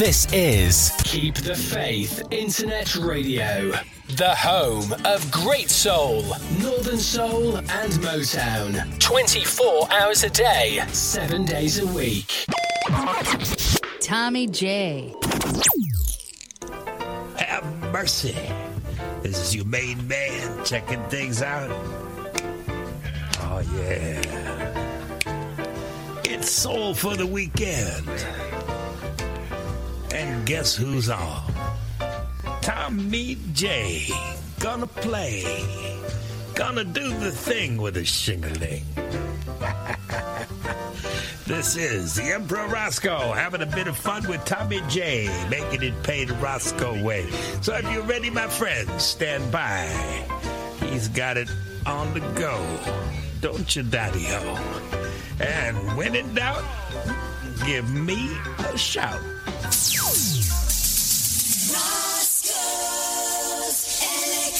This is Keep the Faith Internet Radio, the home of great soul, northern soul and Motown, 24 hours a day, 7 days a week. Tommy J. Have mercy. This is your main man checking things out. Oh, yeah. It's Soul for the Weekend. And guess who's on? Tommy J. Gonna play. Gonna do the thing with a shingling. This is the Emperor Roscoe having a bit of fun with Tommy J, making it pay the Roscoe way. So if you're ready, my friends, stand by. He's got it on the go. Don't you daddy-ho. And when in doubt, give me a shout. Roscoe's LA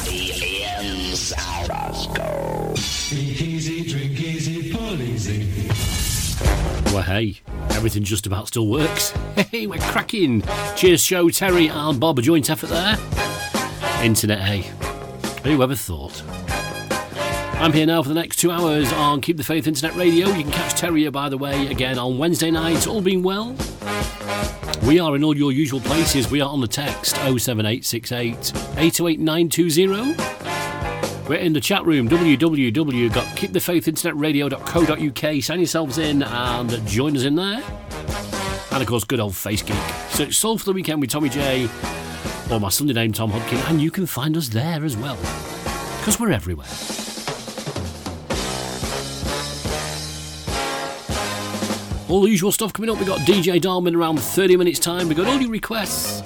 Connection. The M's are Roscoe. Speak easy, drink easy, pull easy. Well, hey, everything just about still works. Hey, we're cracking. Cheers show, Terry and Bob, a joint effort there. Internet, hey. Whoever thought? I'm here now for the next 2 hours on Keep the Faith Internet Radio. You can catch Terrier, by the way, again on Wednesday nights. All being well. We are in all your usual places. We are on the text 07868 808920. We're in the chat room www.keepthefaithinternetradio.co.uk. Sign yourselves in and join us in there. And of course, good old Face Geek. Search Soul for the Weekend with Tommy J or my Sunday name, Tom Hopkin, and you can find us there as well. Because we're everywhere. All the usual stuff coming up. We've got DJ Dom in around 30 minutes time. We've got all your requests,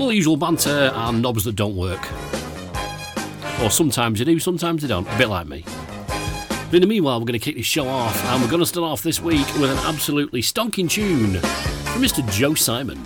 all the usual banter and knobs that don't work. Or sometimes they do, sometimes they don't. A bit like me. But in the meanwhile, we're going to kick this show off, and we're going to start off this week with an absolutely stonking tune from Mr. Joe Simon.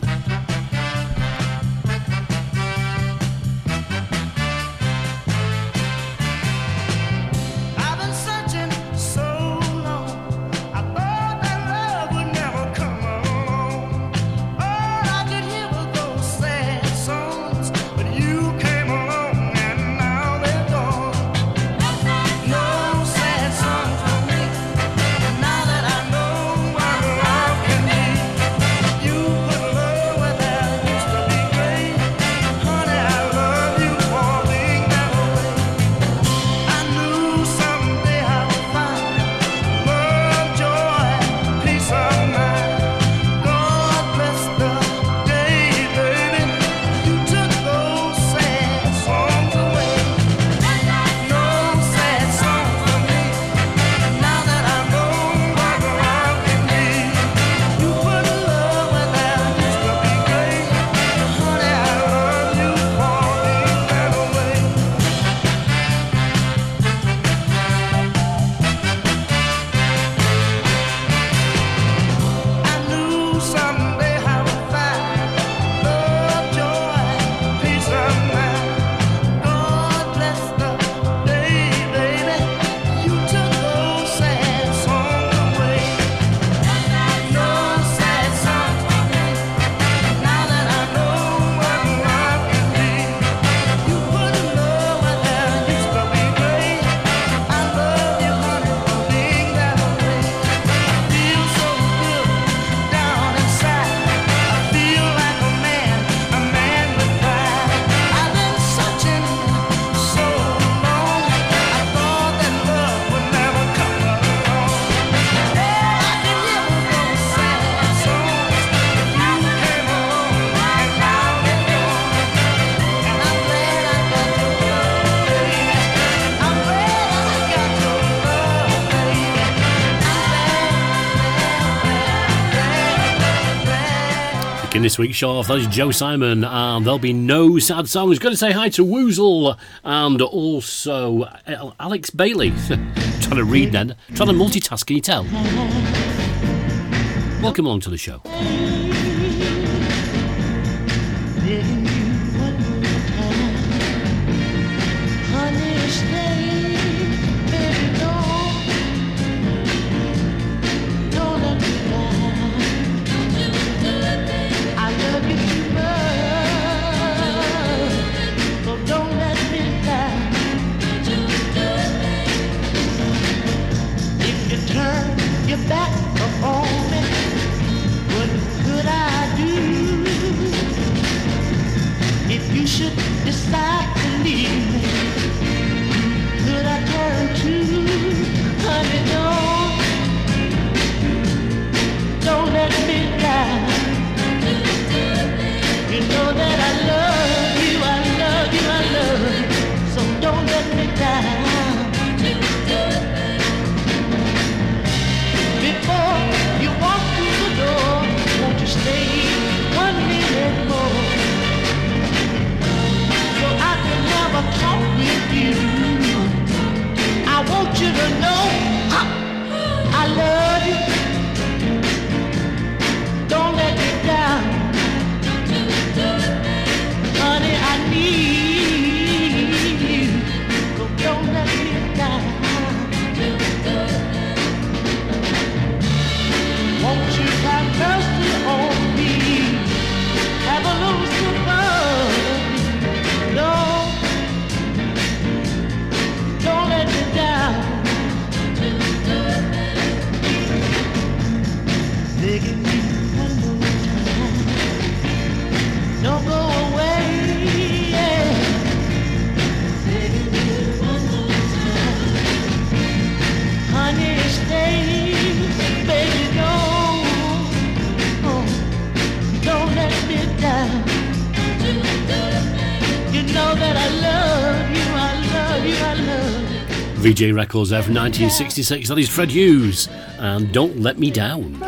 This week's show off, that is Joe Simon, and there'll be no sad songs. Going to say hi to Woozle and also Alex Bailey. Trying to read then, trying to multitask, can you tell? Welcome along to the show. VJ Records there from 1966. That is Fred Hughes and Don't Let Me Down.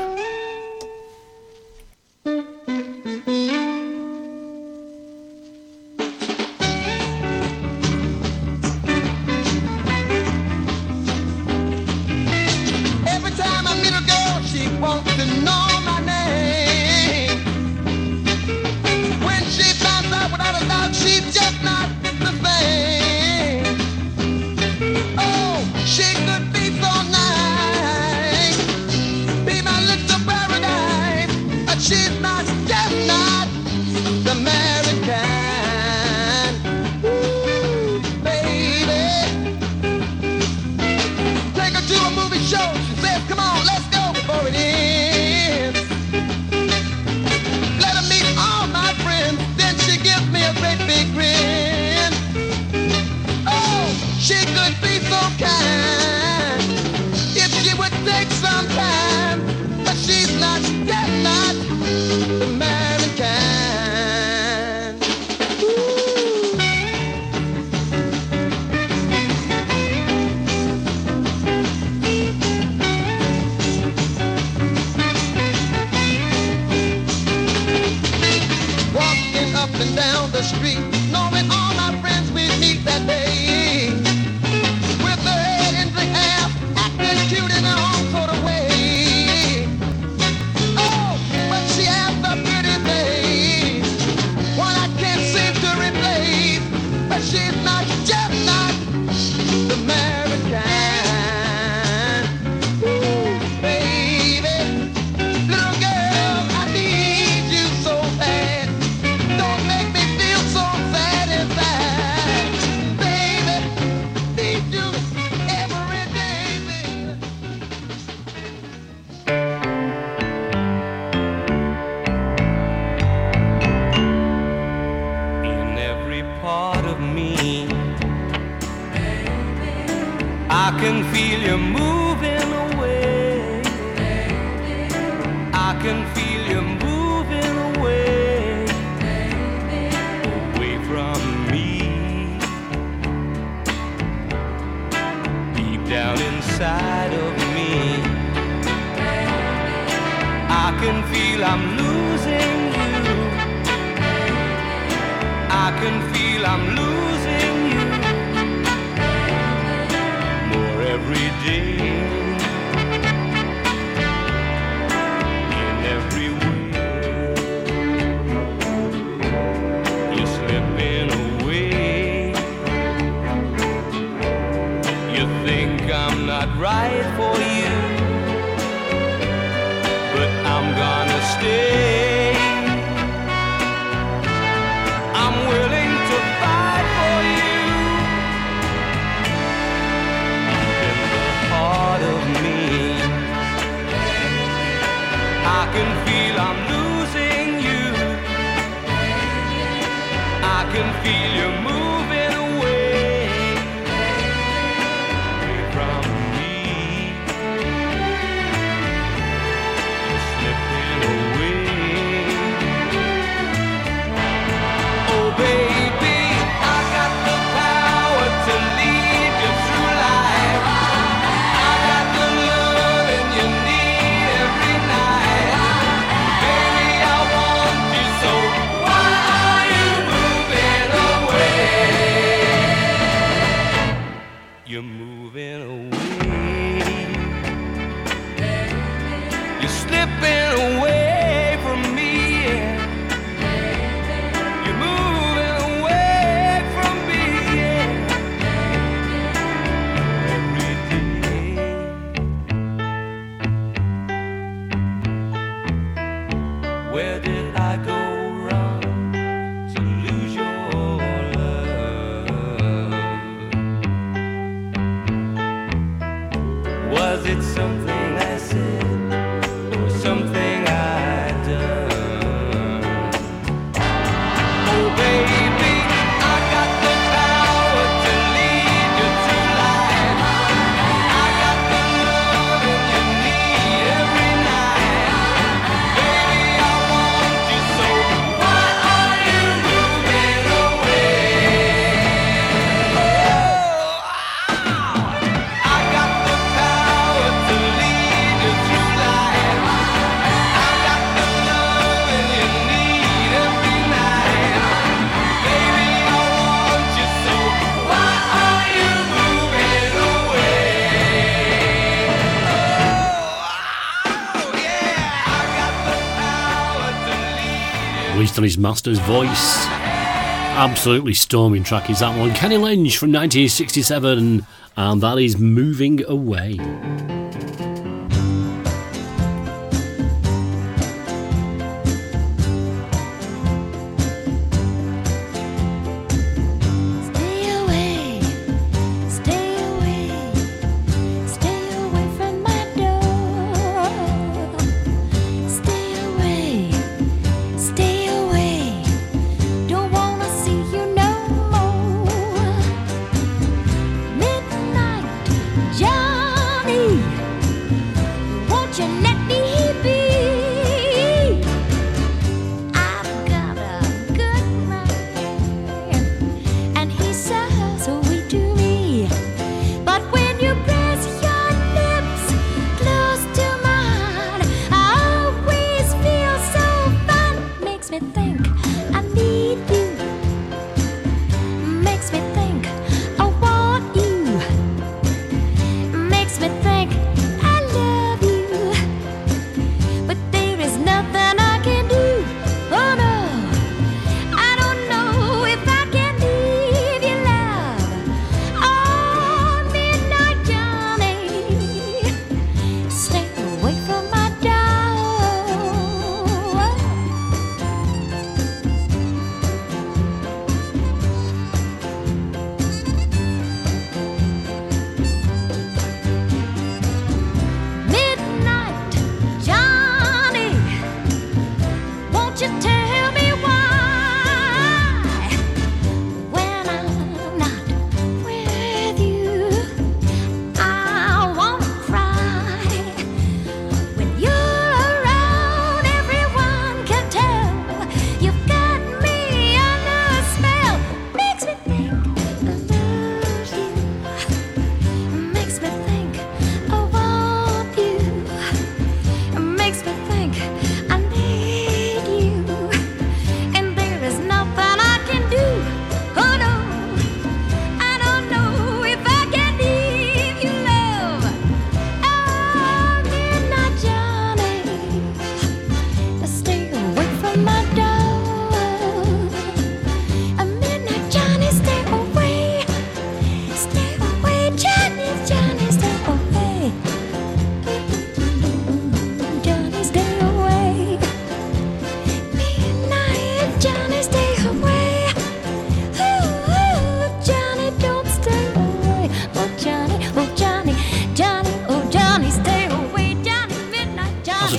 based on his master's voice. Absolutely storming track is that one. Kenny Lynch from 1967, and that is Moving Away.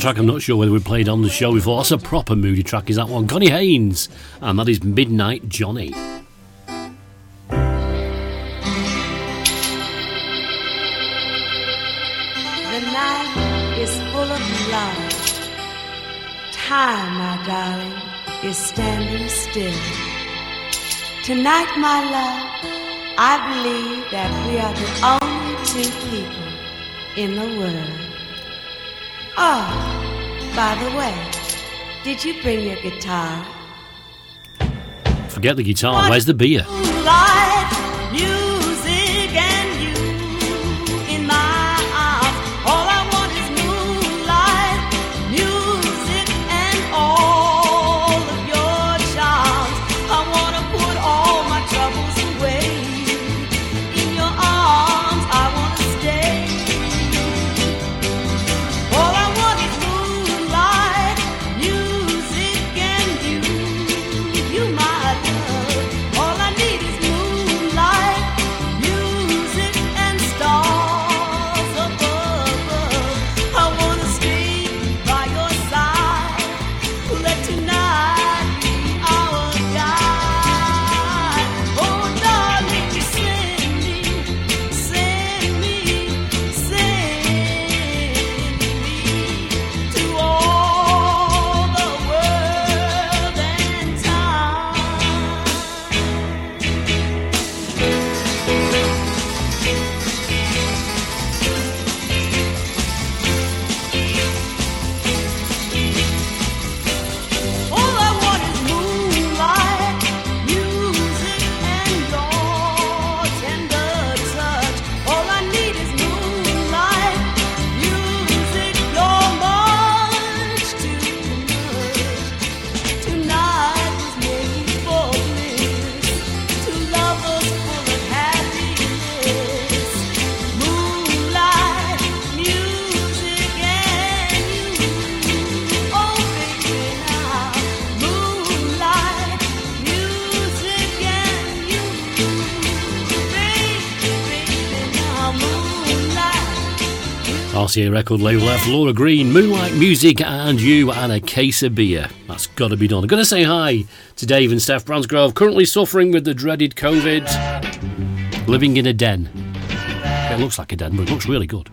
Track I'm not sure whether we played on the show before. That's a proper moody track is that one. Connie Haynes, and that is Midnight Johnny. The night is full of love. Time, my darling, is standing still. Tonight, my love, I believe that we are the only two people in the world. Oh, by the way, did you bring your guitar? Forget the guitar, where's the beer? Life, music and you in my arms. All I want is moonlight, music and all of your charms. I want to put all my troubles away. In your arms I want to stay. Music and you, you my love. All I need is moonlight. RCA record label left Laura Green, Moonlight Music and You and a Case of Beer. That's got to be done. I'm going to say hi to Dave and Steph Bransgrove, currently suffering with the dreaded COVID, living in a den. It looks like a den, but it looks really good.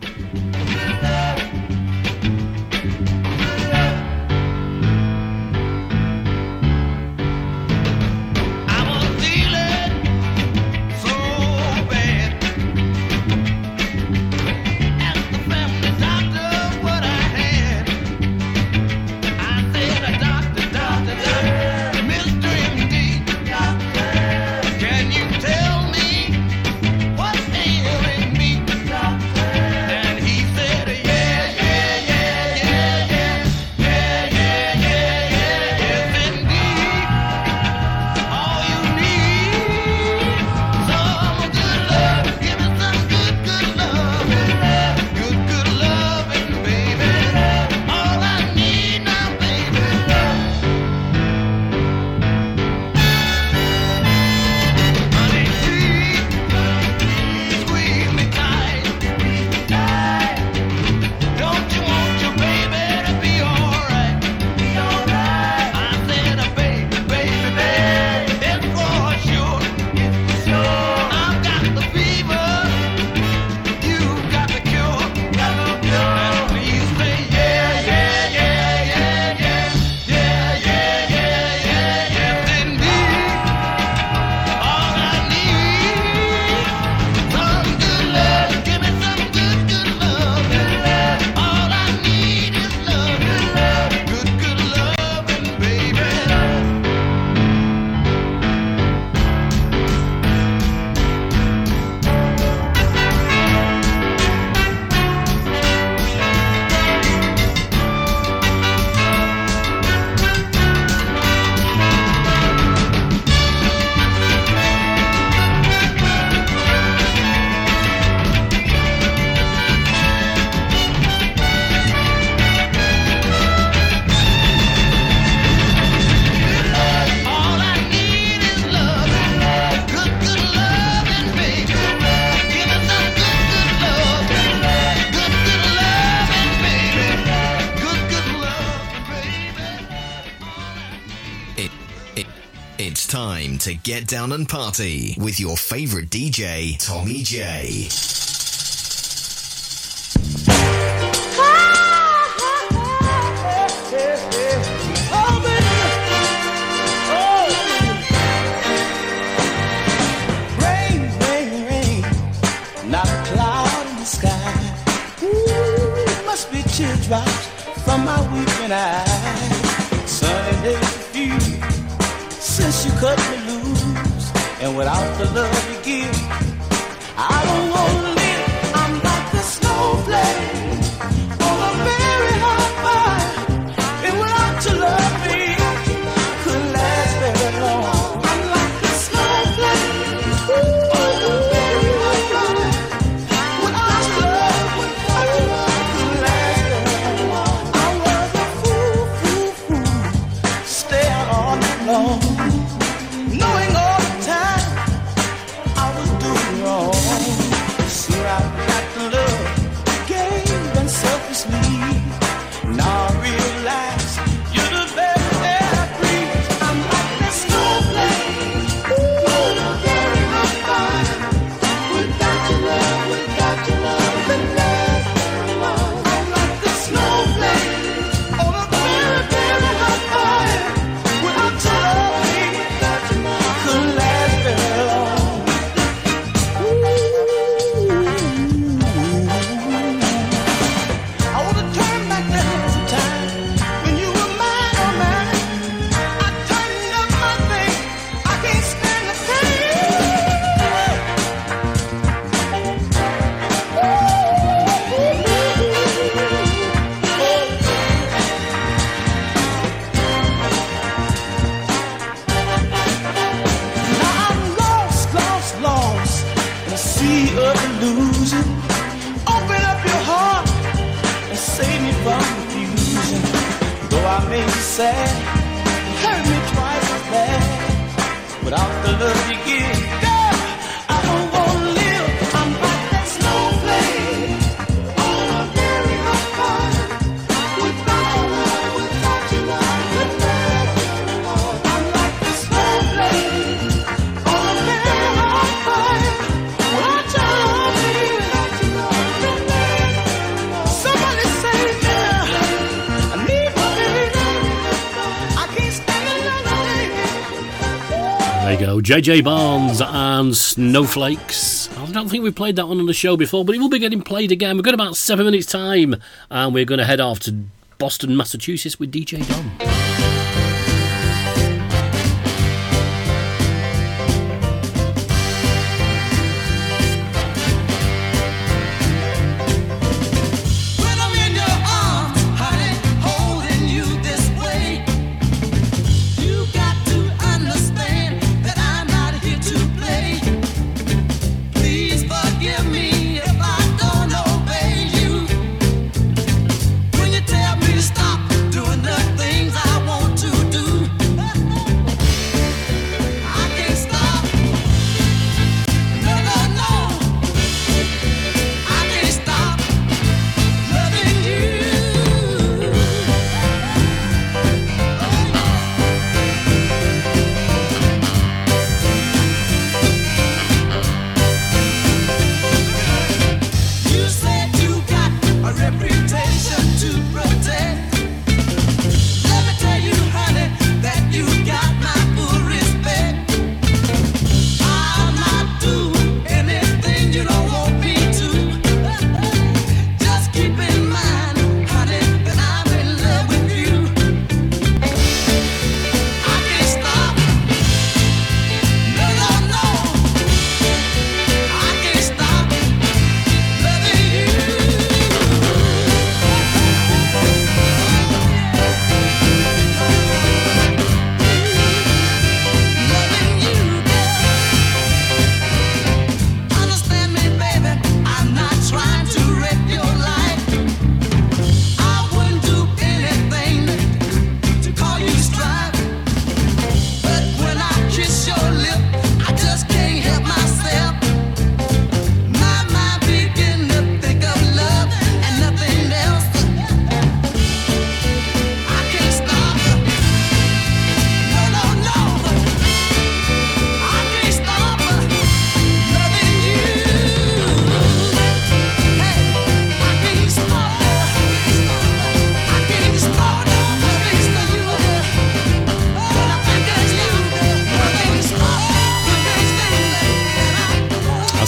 To get down and party with your favourite DJ, Tommy J. ago, JJ Barnes and Snowflakes. I don't think we've played that one on the show before, but it will be getting played again. We've got about 7 minutes time, and we're going to head off to Boston, Massachusetts with DJ Dom.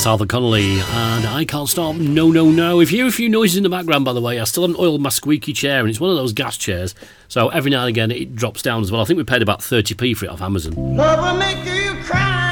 Arthur Connolly, and I can't stop. No. If you hear a few noises in the background, by the way, I still haven't oiled my squeaky chair, and it's one of those gas chairs, so every now and again it drops down as well. I think we paid about 30p for it off Amazon. Love will make you cry.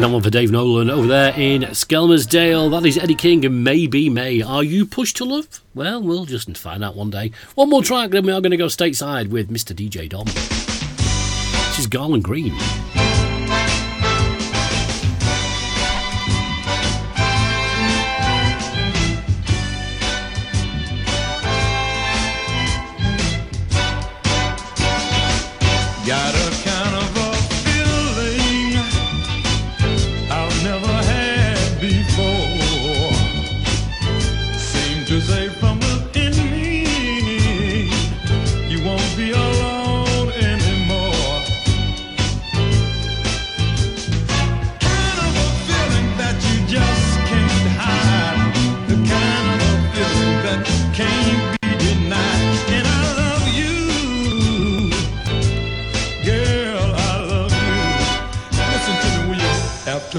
That one for Dave Nolan over there in Skelmersdale. That is Eddie King and Maybe May. Are you pushed to love? Well, we'll just find out one day. One more track, then we are going to go stateside with Mr. DJ Dom. This is Garland Green.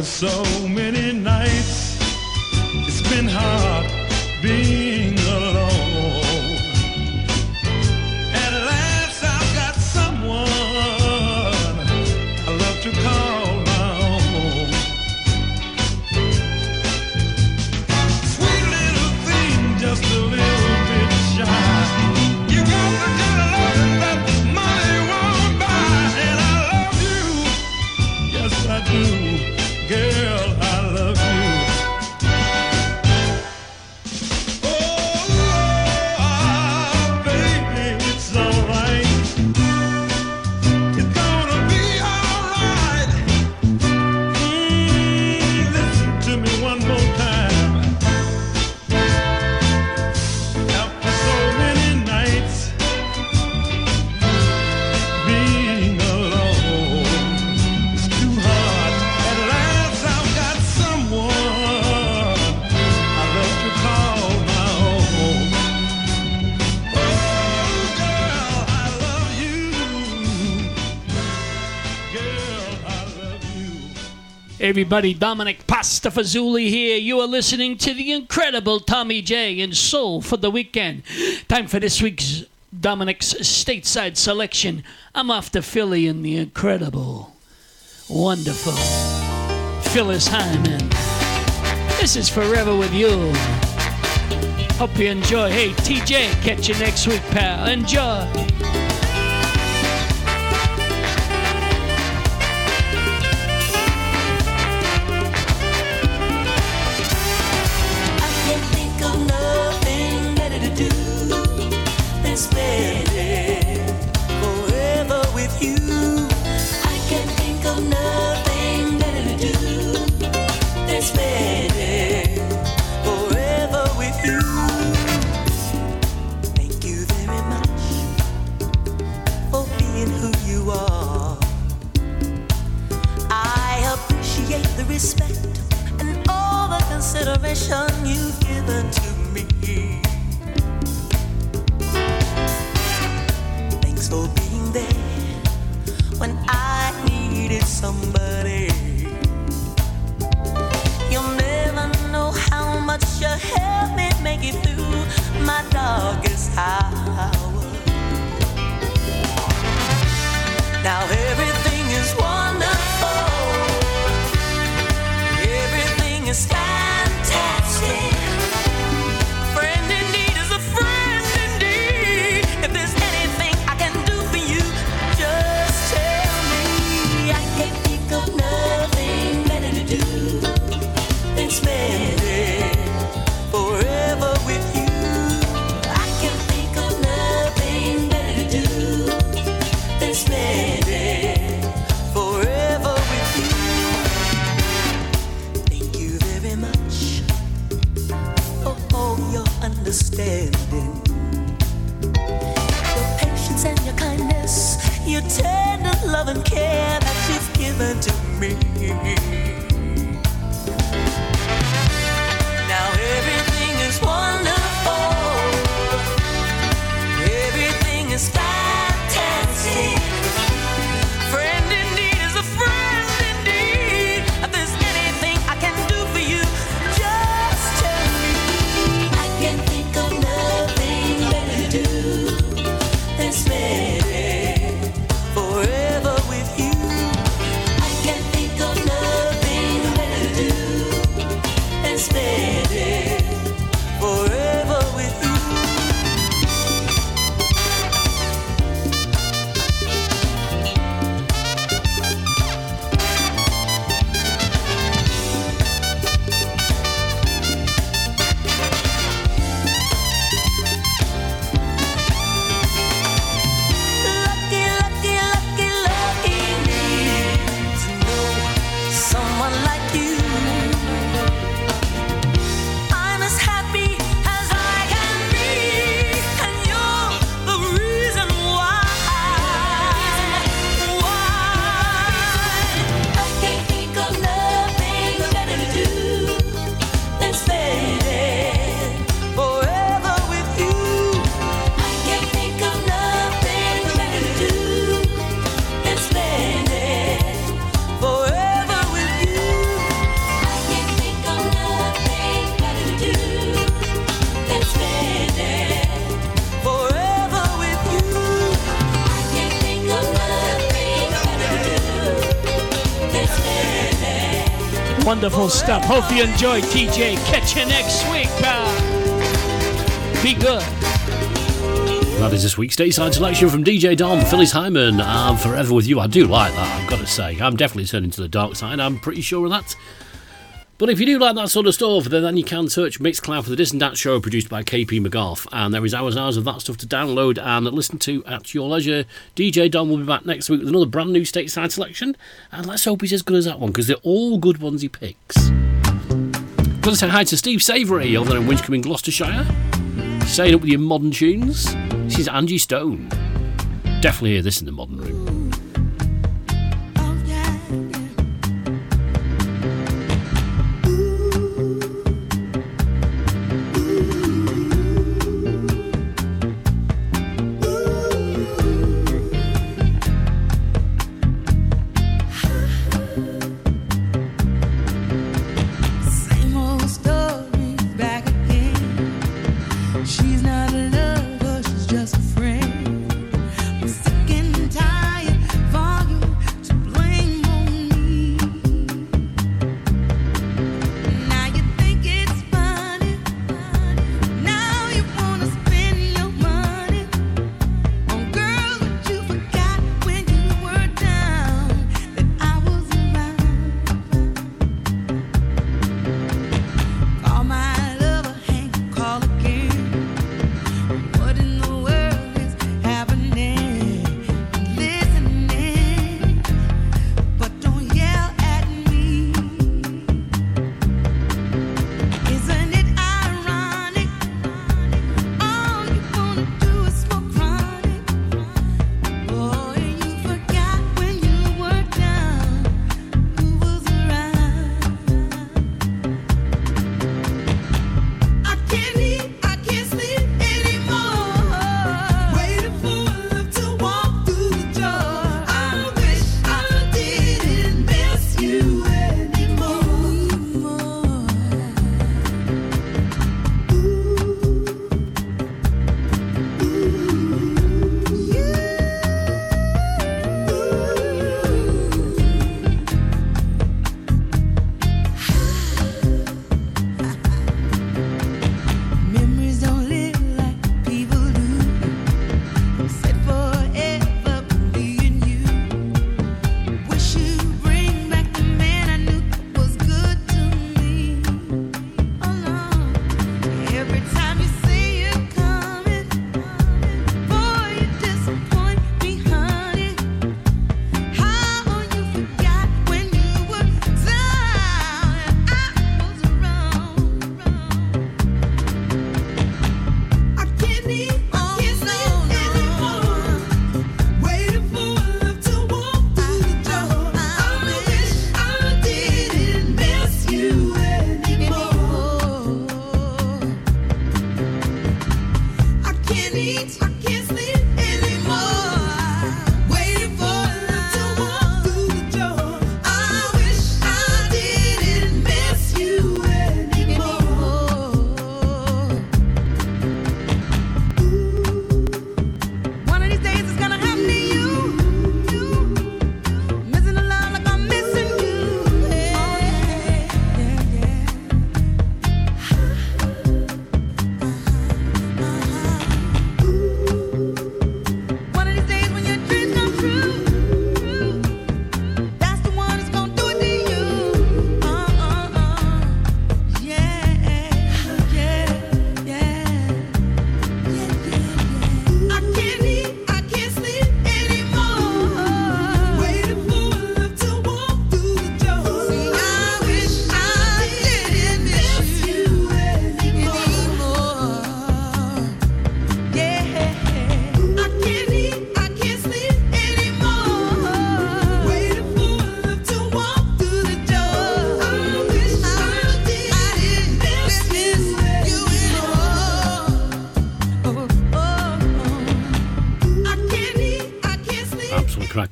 for so many nights. It's been hard being alone. At last I've got someone I love to call my own. Sweet little thing, just a little bit shy. You want the kind of love that money won't buy. And I love you, yes I do. Girl, I love you. Everybody, Dominic Pastafazuli here. You are listening to the incredible Tommy J in Soul for the Weekend. Time for this week's Dominic's Stateside Selection. I'm off to Philly in the incredible, wonderful Phyllis Hyman. This is Forever With You. Hope you enjoy. Hey, TJ, catch you next week, pal. Enjoy. Respect and all the consideration you've given to me. Thanks for being there when I needed somebody. You'll never know how much you helped me make it through my darkest hour. Now everything is wonderful. It's fantastic. Friend in need is a friend indeed. If there's anything I can do for you, just tell me. I can't think of nothing better to do than spending forever with you. I can't think of nothing better to do than spending. Wonderful stuff. Hope you enjoyed, TJ. Catch you next week, pal. Be good. That is this week's Stateside selection from DJ Dom, Phyllis Hyman, and Forever With You. I do like that, I've got to say. I'm definitely turning to the dark side, I'm pretty sure of that. But if you do like that sort of stuff, then you can search Mixcloud for the Diss and Dats Show, produced by KP McGarff. And there is hours and hours of that stuff to download and listen to at your leisure. DJ Dom will be back next week with another brand new Stateside selection. And let's hope he's as good as that one, because they're all good ones he picks. Got to say hi to Steve Savory over there in Winchcombe in Gloucestershire. Staying up with your modern tunes. This is Angie Stone. Definitely hear this in the modern room.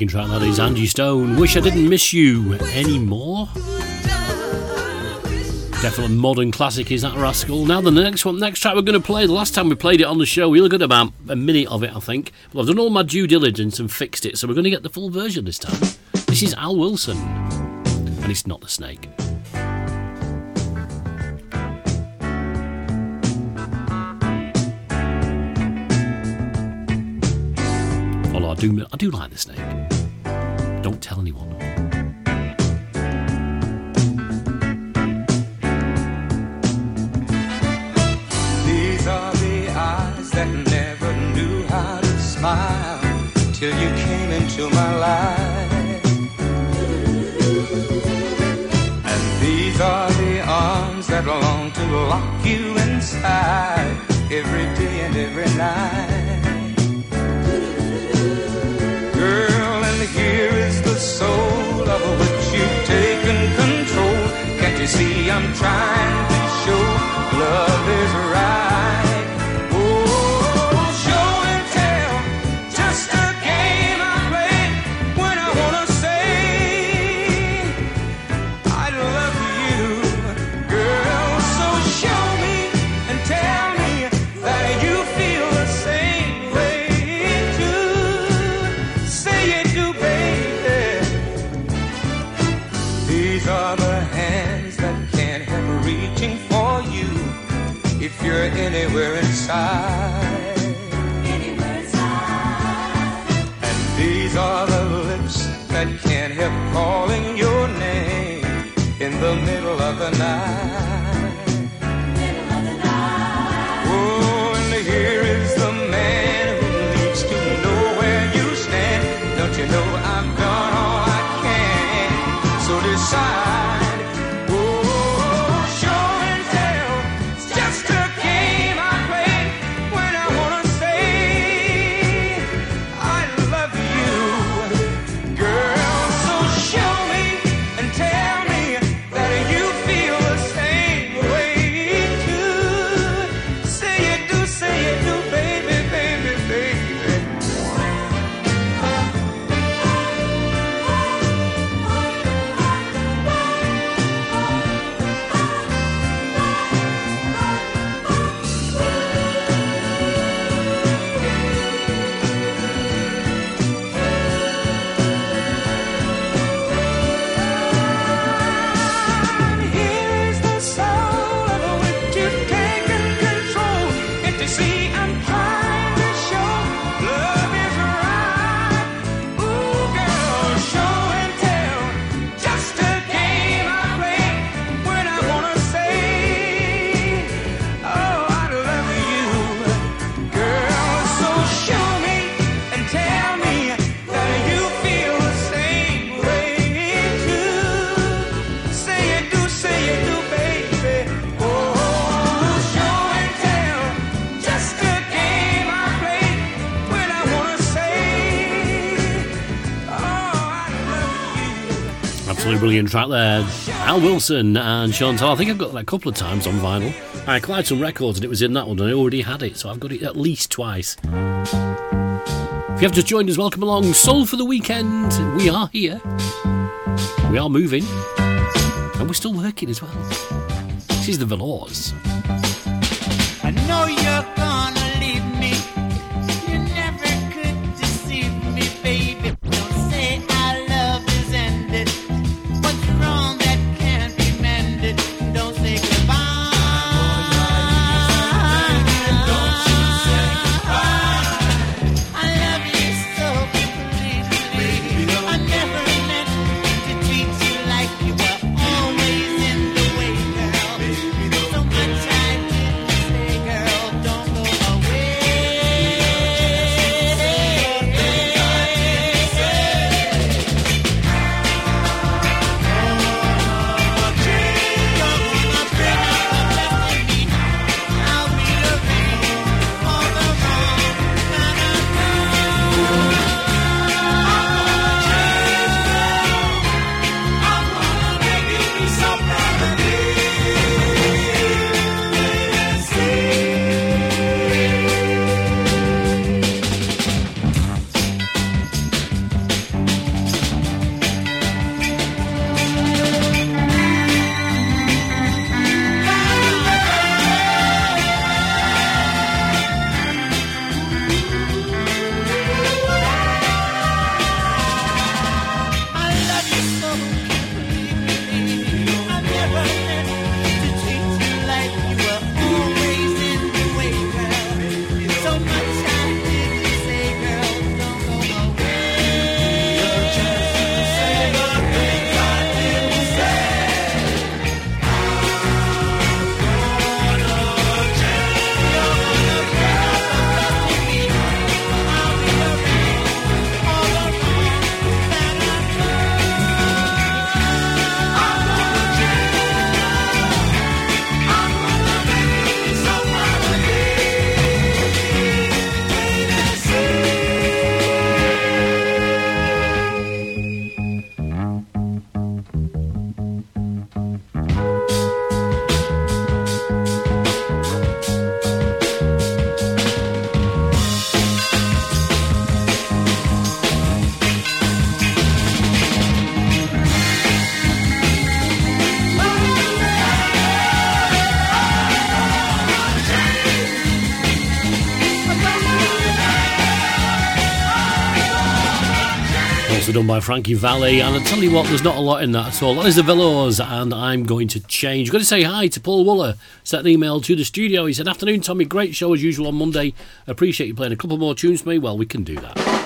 Track that is Angie Stone. Wish I Didn't Miss You Anymore. Definitely modern classic is that rascal. Now the next track we're going to play. The last time we played it on the show, we looked at about a minute of it, I think. But I've done all my due diligence and fixed it, so we're going to get the full version this time. This is Al Wilson, and it's not the snake. I do. I do like the snake. Don't tell anyone. These are the eyes that never knew how to smile till you came into my life. And these are the arms that long to lock you inside every day and every night. Here is the soul of which you've taken control. Can't you see I'm trying to show love is right? Oh, show and tell, just a game I play when I wanna say I love you, girl. So show me and tell me that you feel the same way too. Say it. You're anywhere inside. Anywhere inside. And these are the lips that can't help calling your name in the middle of the night. Middle of the night. Oh, and here is the man who needs to know where you stand. Don't you know I've done all I can? So decide. Brilliant track there, Al Wilson and Chantal. I think I've got that a couple of times on vinyl. I acquired some records and it was in that one and I already had it, so I've got it at least twice. If you have just joined us, welcome along. Soul for the Weekend. We are here. We are moving. And we're still working as well. This is the Velours. I know you're gonna leave me. You never could deceive me, baby. beautifully done by Frankie Valli, and I tell you what, there's not a lot in that at all. That is the Velours, and I'm going to change. I've got to say hi to Paul Wooler. Sent an email to the studio. He said, "Afternoon, Tommy. Great show as usual on Monday. Appreciate you playing a couple more tunes for me." Well, we can do that.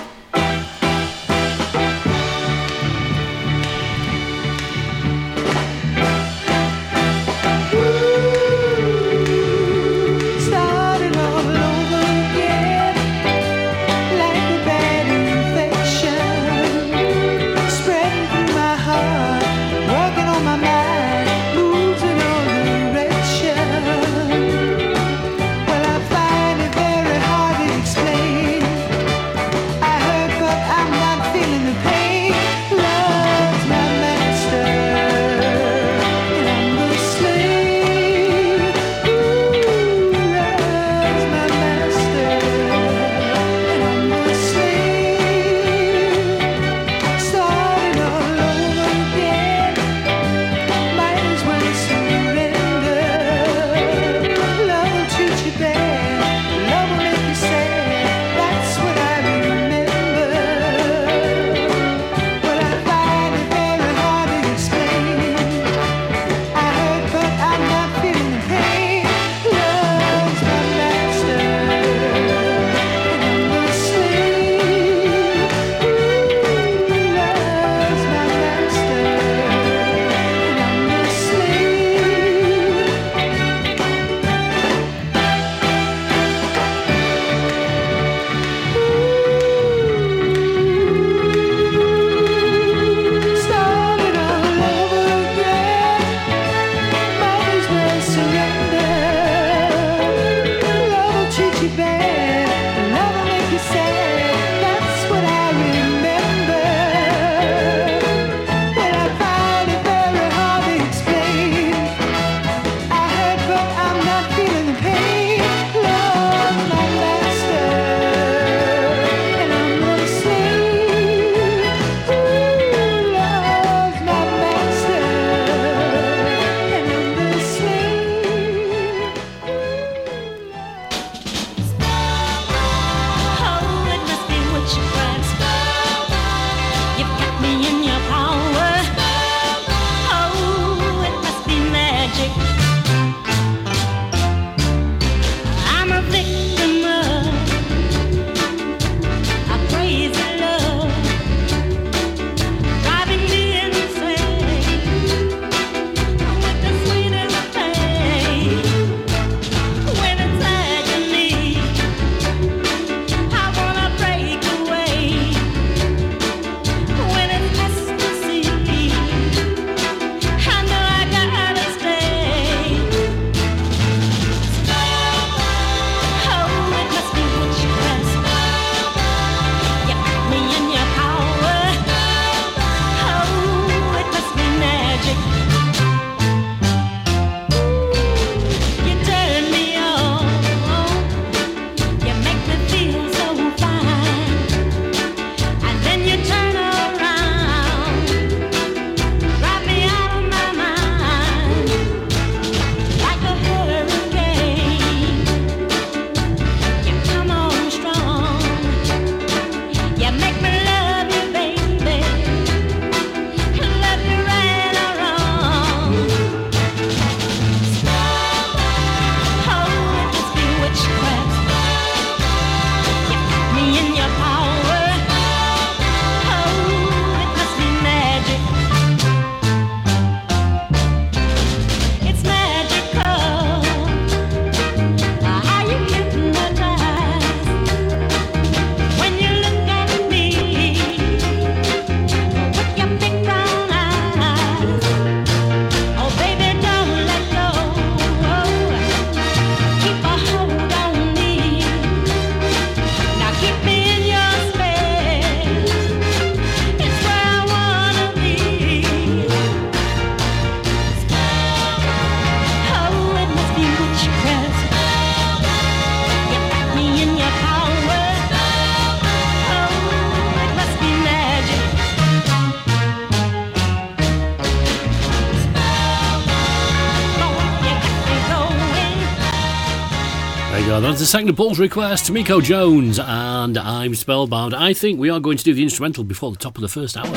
go. That's the second Paul's request, Miko Jones, and I'm Spellbound. I think we are going to do the instrumental before the top of the first hour.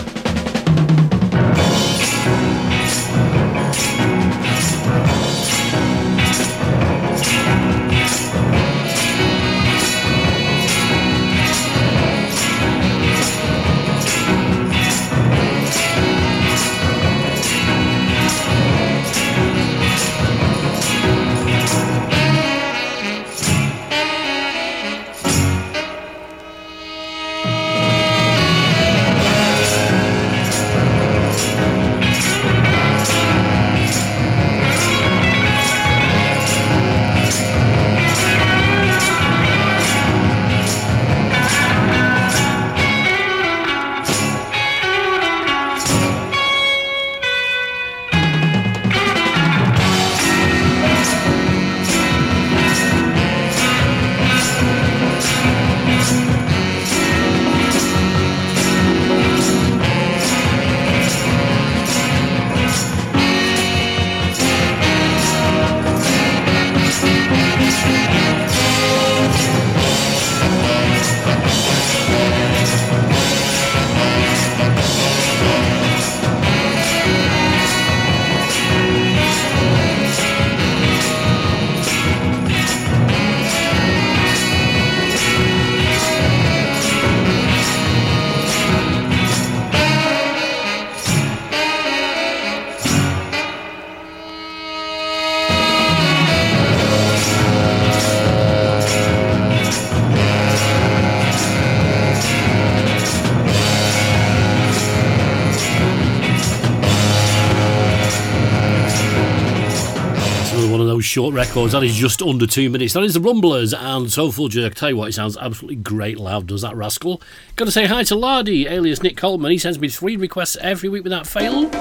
Short records, that is just under 2 minutes. That is the Rumblers and Soulful Jerk. Tell you what, it sounds absolutely great loud, does that rascal. Gotta say hi to Lardy, alias Nick Coleman. He sends me 3 requests every week without fail.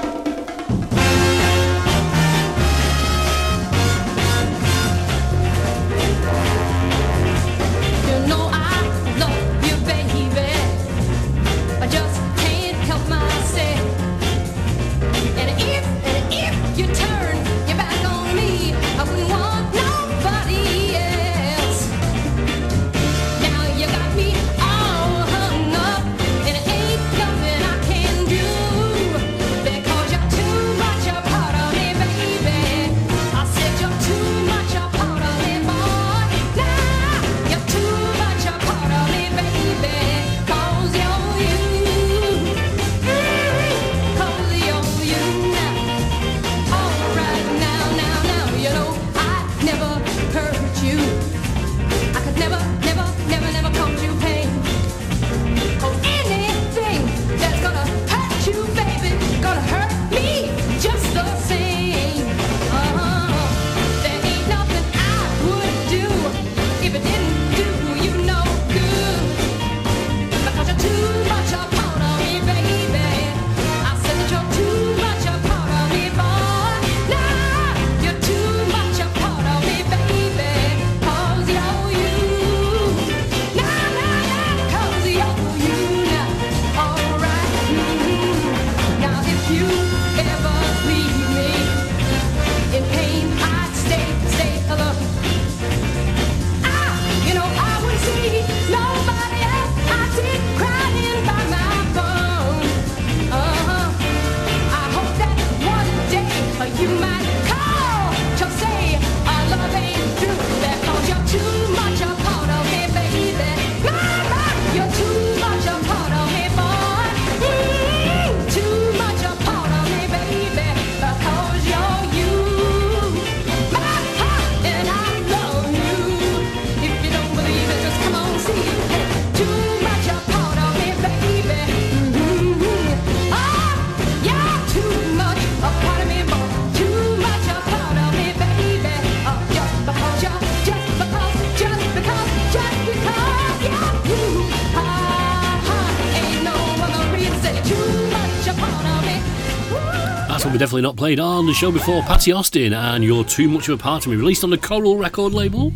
Definitely not played on the show before. Patty Austin and You're Too Much of a Part of Me, released on the Coral record label.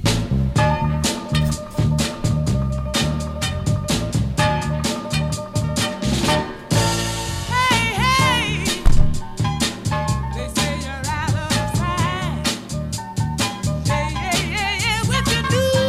Hey, hey, they say you're out of time. Hey, yeah, yeah, yeah, what you do?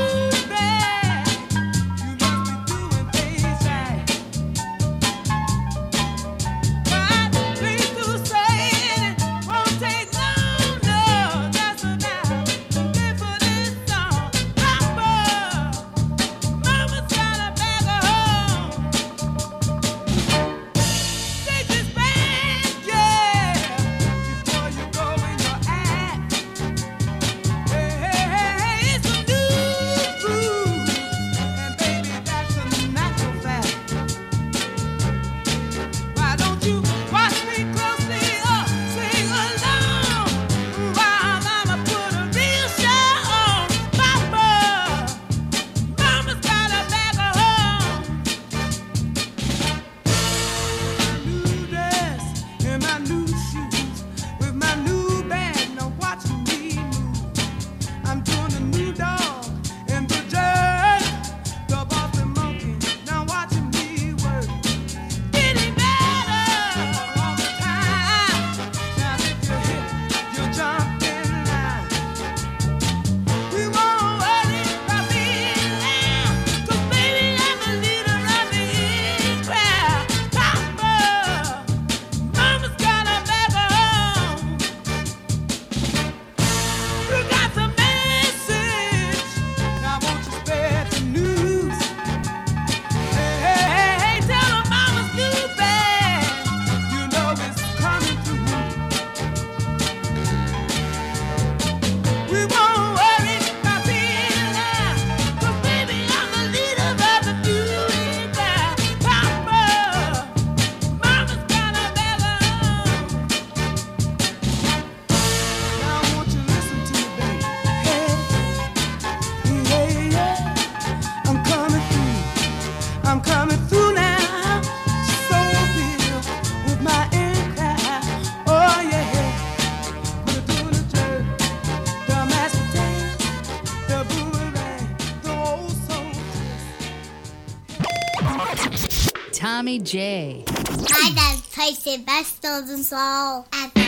Tommy J. My dad posted vegetables and soul at the...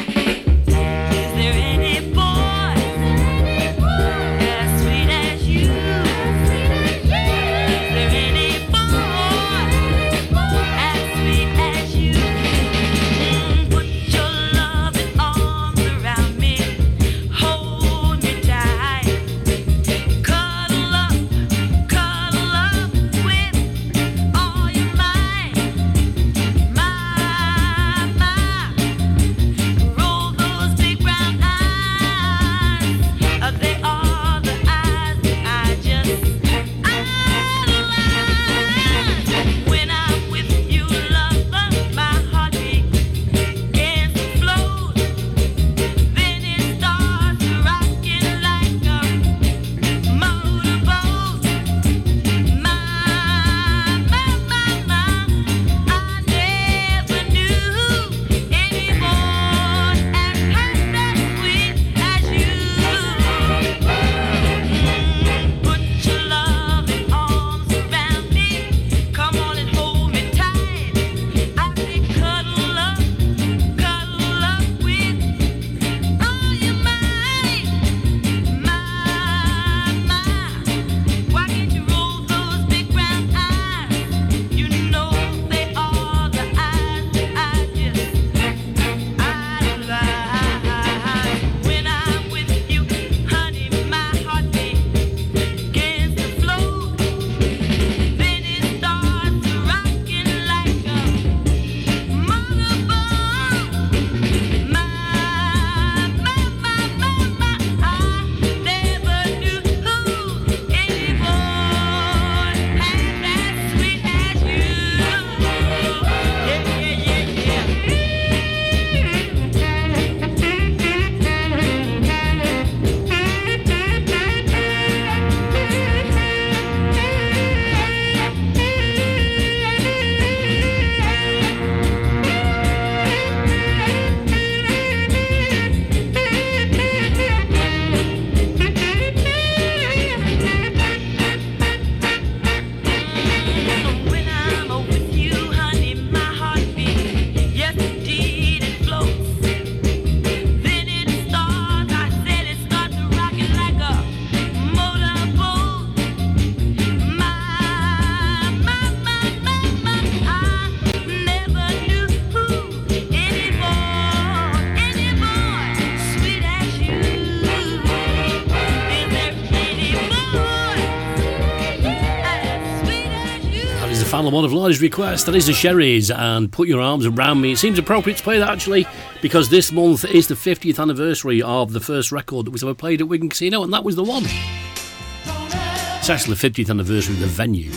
One of Laura's requests, that is the Sherries and Put Your Arms Around Me. It seems appropriate to play that actually because this month is the 50th anniversary of the first record that was ever played at Wigan Casino, and that was the one. It's actually the 50th anniversary of the venue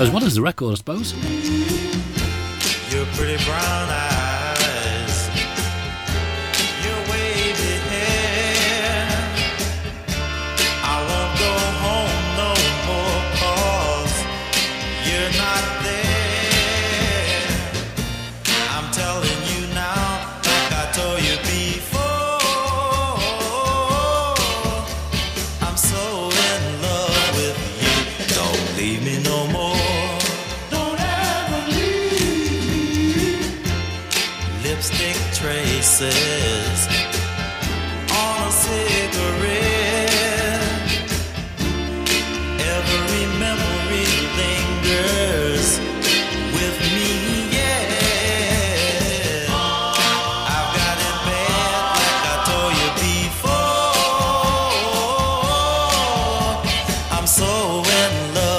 as well as the record, I suppose. Your pretty brown eyes, your wavy hair, I won't go home. Not there. I'm telling you now, like I told you before, I'm so in love with you. Don't leave me no more. Don't ever leave me. Lipstick traces on a cigarette. Every memory lingers with me. So in love.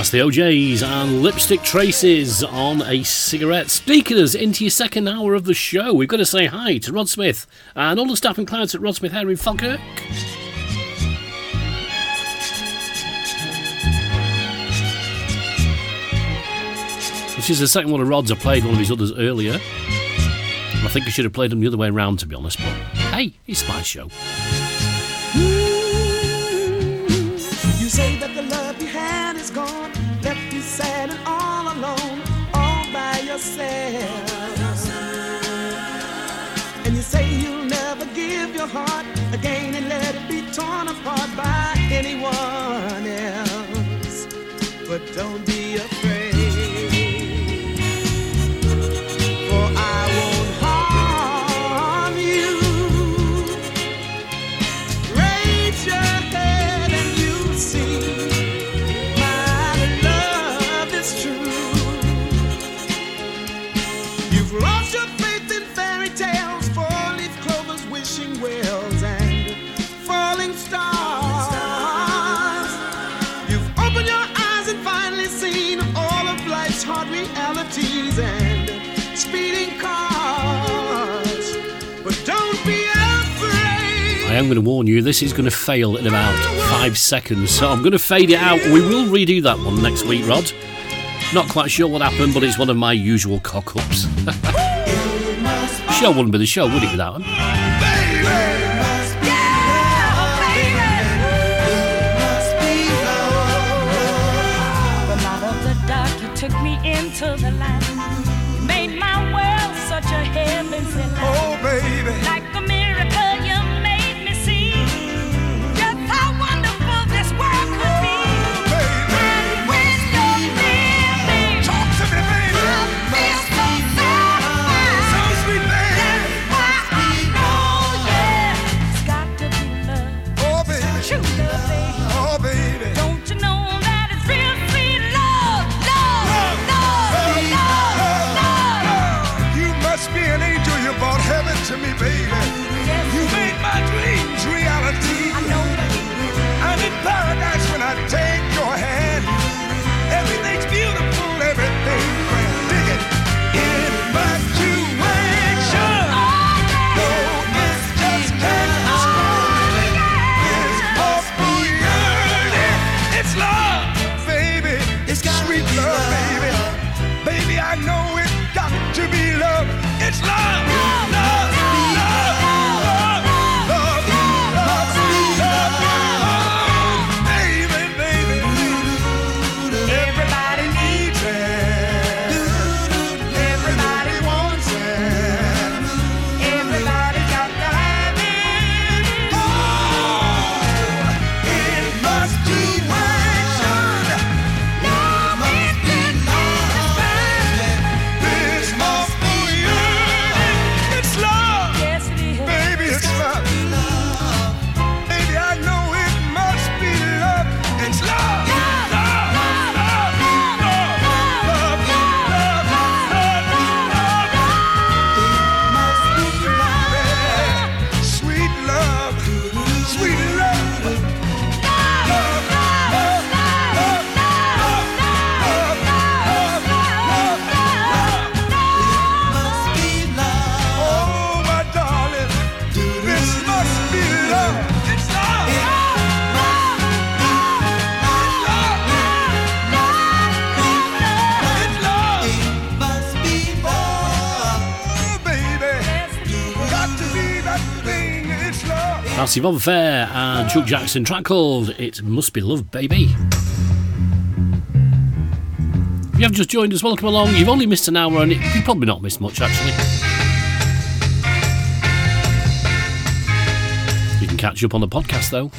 That's the OJs and Lipstick Traces on a cigarette. Sneaking us into your second hour of the show. We've got to say hi to Rod Smith and all the staff and clients at Rod Smith here in Falkirk. Which is the second one of Rod's. I played one of his others earlier. I think I should have played them the other way around, to be honest, but hey, it's my show. You say that the love you had is gone, left you sad and all alone, all by yourself. And you say you'll never give your heart again and let it be torn apart by anyone else. But don't be afraid. I'm going to warn you, this is going to fail in about 5 seconds, so I'm going to fade it out. We will redo that one next week, Rod. Not quite sure what happened, but it's one of my usual cock-ups. Show wouldn't be the show, would it, without him? That's Yvonne Fair and Chuck Jackson, track called It Must Be Love, Baby. If you have just joined us, welcome along. You've only missed an hour and you've probably not missed much, actually. You can catch up on the podcast, though.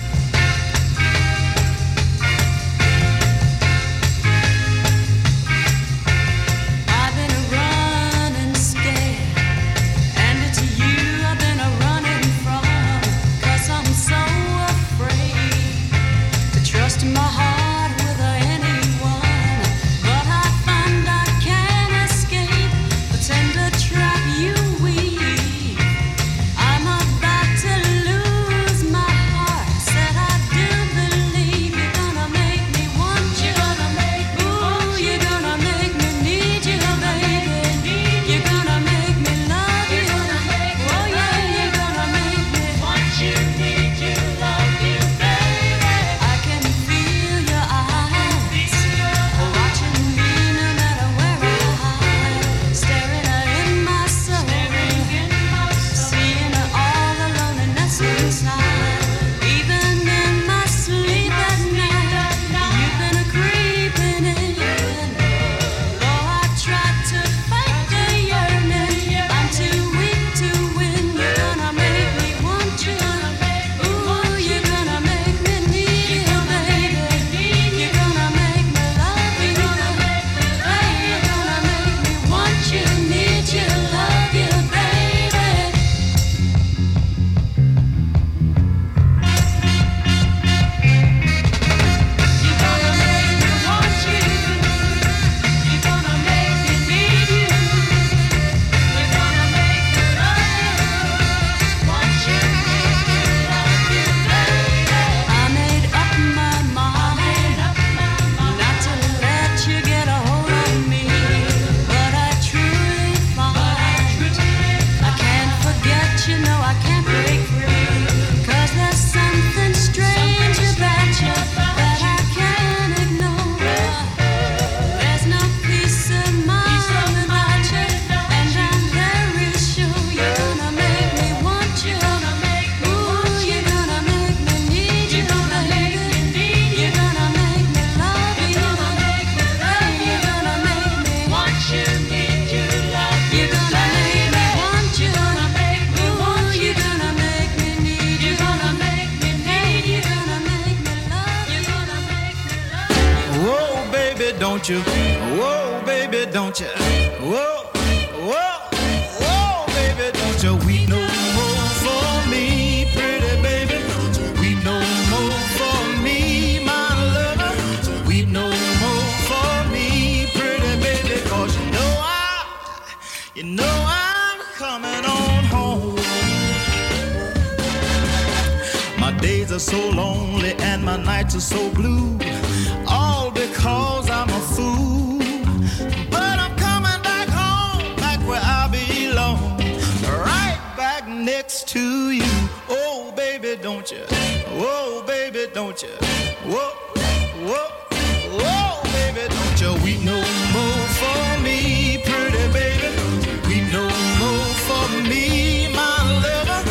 Said I don't you? Whoa, baby, don't you? Whoa, whoa, whoa, baby, don't you? Weep no more for me, pretty baby. Weep no more for me, my lover. Weep no more for me, pretty baby. 'Cause you know I'm coming on home. My days are so lonely and my nights are so blue. All because I'm a fool. But I'm coming back home, back where I belong, right back next to you. Oh, baby, don't you? Oh, baby, don't you? Whoa, whoa, whoa, baby, don't you? Weep no more for me, pretty baby. Weep no more for me, my lover.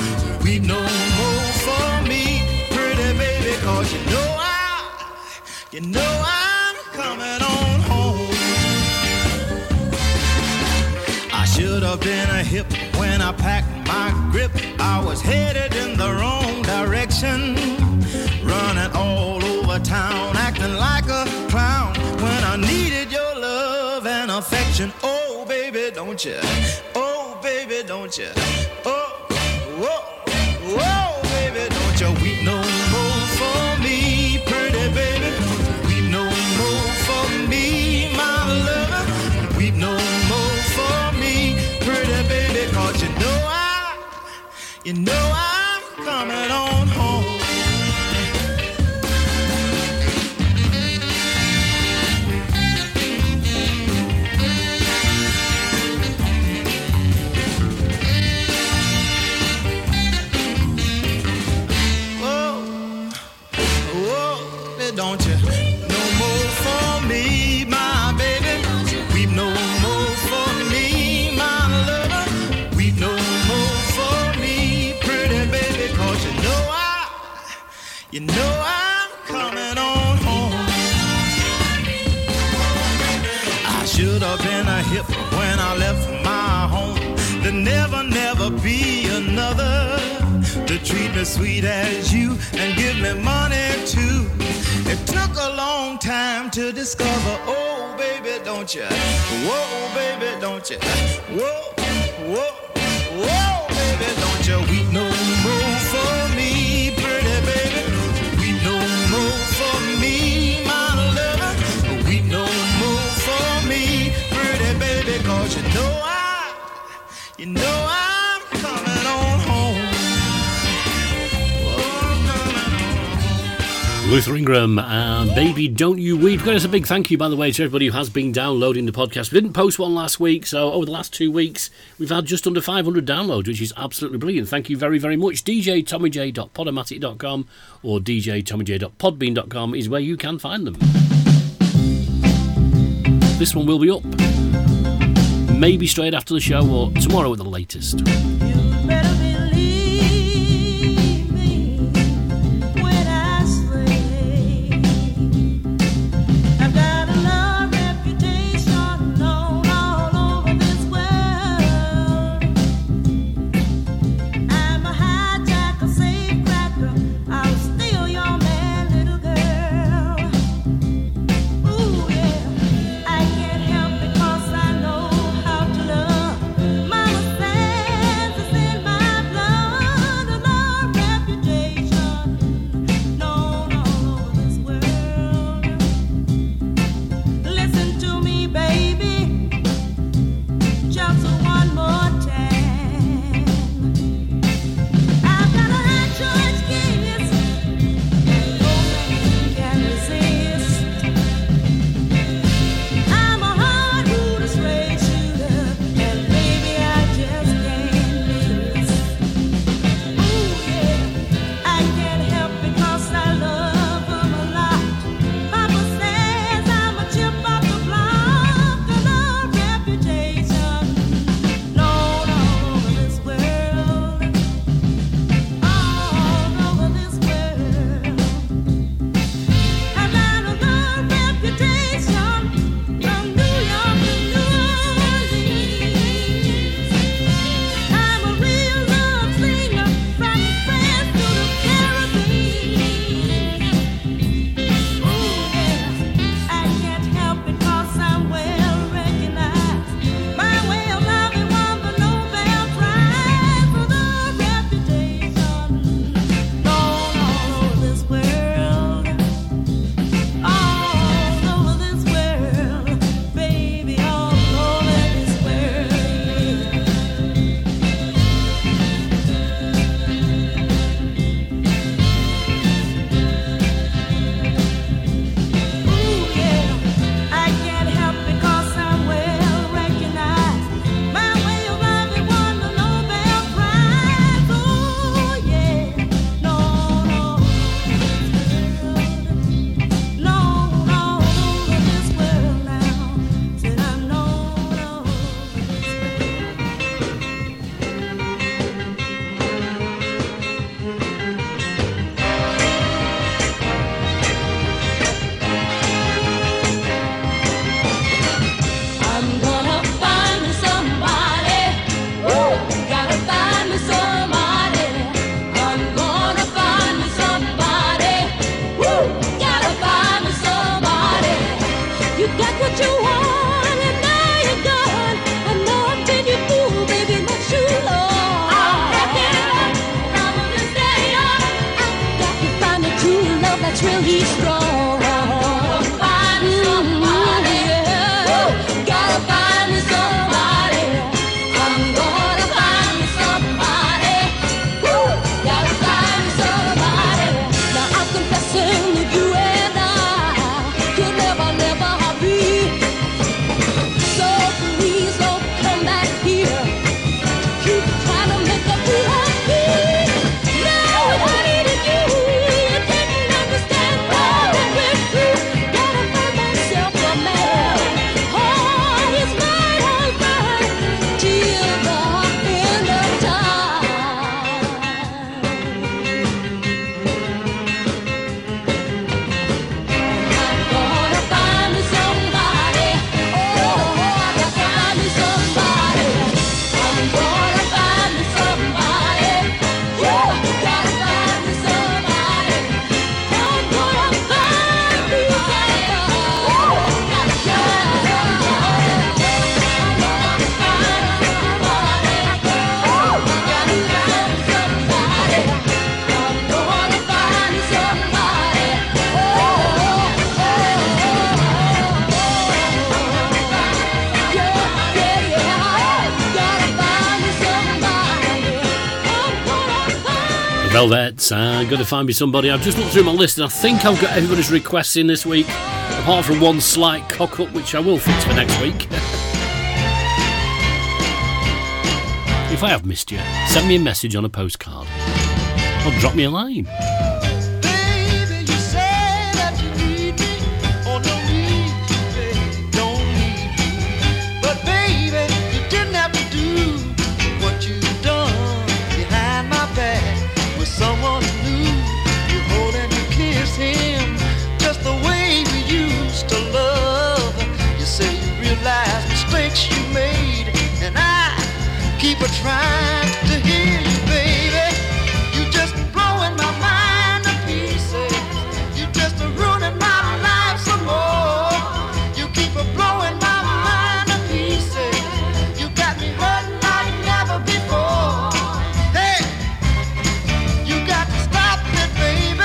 Weep no more for me, pretty baby. 'Cause you know I'm coming on home. I should have been a hip when I packed my grip. I was headed in the wrong direction, running all over town, acting like a clown when I needed your love and affection. Oh, baby, don't you? Oh, baby, don't you? Oh, whoa, whoa, baby, don't you? Weep no more for me, pretty baby. You know I'm coming on home. Whoa, whoa, don't you? No more for me, my baby. Weep no more for me, my lover. Weep no more for me. You know I'm coming on home. I should have been a hip when I left my home. There'll never be another to treat me sweet as you and give me money too. It took a long time to discover. Oh, baby, don't you? Whoa, baby, don't you? Whoa, whoa, whoa, baby, don't you? Weep no more for me, pretty baby. Weep no more for me, my lover. Weep no more for me, pretty baby. 'Cause you know I'm coming on home. Luther Ingram and Baby Don't You Weep. Got us a big thank you, by the way, to everybody who has been downloading the podcast. We didn't post one last week, so over the last 2 weeks, we've had just under 500 downloads, which is absolutely brilliant. Thank you very, very much. DJTommyJ.podomatic.com or DJTommyJ.podbean.com is where you can find them. This one will be up maybe straight after the show or tomorrow at the latest. This Velvet, Gotta Find Me Somebody. I've just looked through my list and I think I've got everybody's requests in this week, apart from one slight cock-up, which I will fix for next week. If I have missed you, send me a message on a postcard or drop me a line. But trying to hear you, baby. You just blowing my mind to pieces. You just ruining my life some more. You keep blowing my mind to pieces. You got me hurting like never before. Hey, you got to stop it, baby.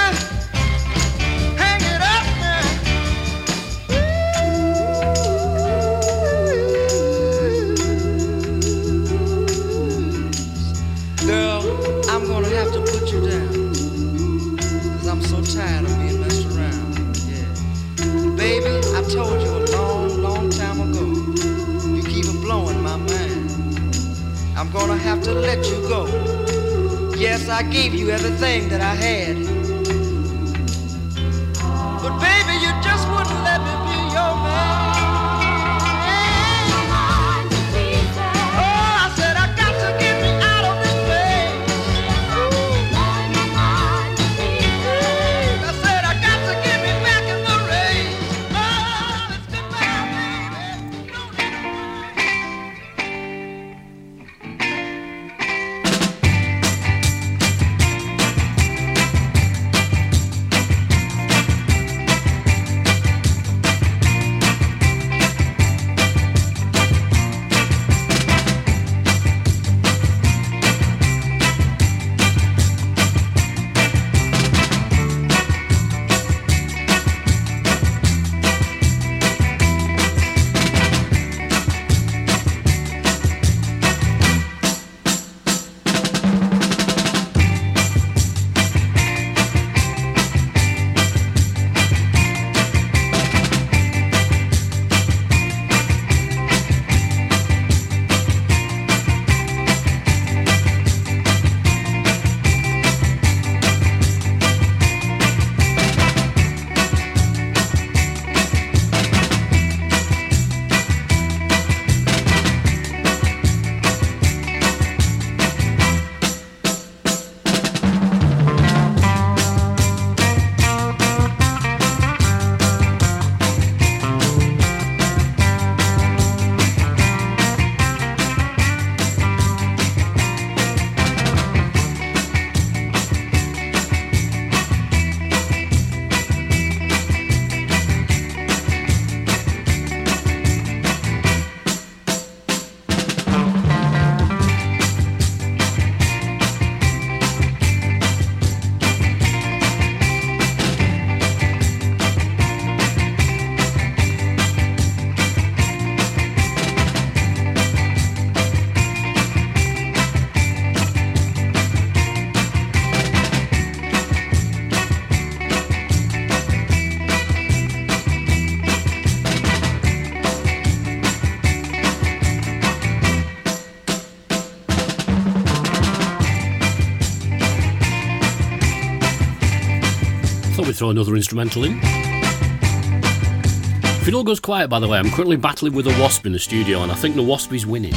Hang it up now. Tired of being messed around, yeah. Baby, I told you a long, long time ago. You keep blowing my mind. I'm gonna have to let you go. Yes, I gave you everything that I had, but baby, you just wouldn't let me be your man. Throw another instrumental in. If it all goes quiet, by the way, I'm currently battling with a wasp in the studio and I think the wasp is winning.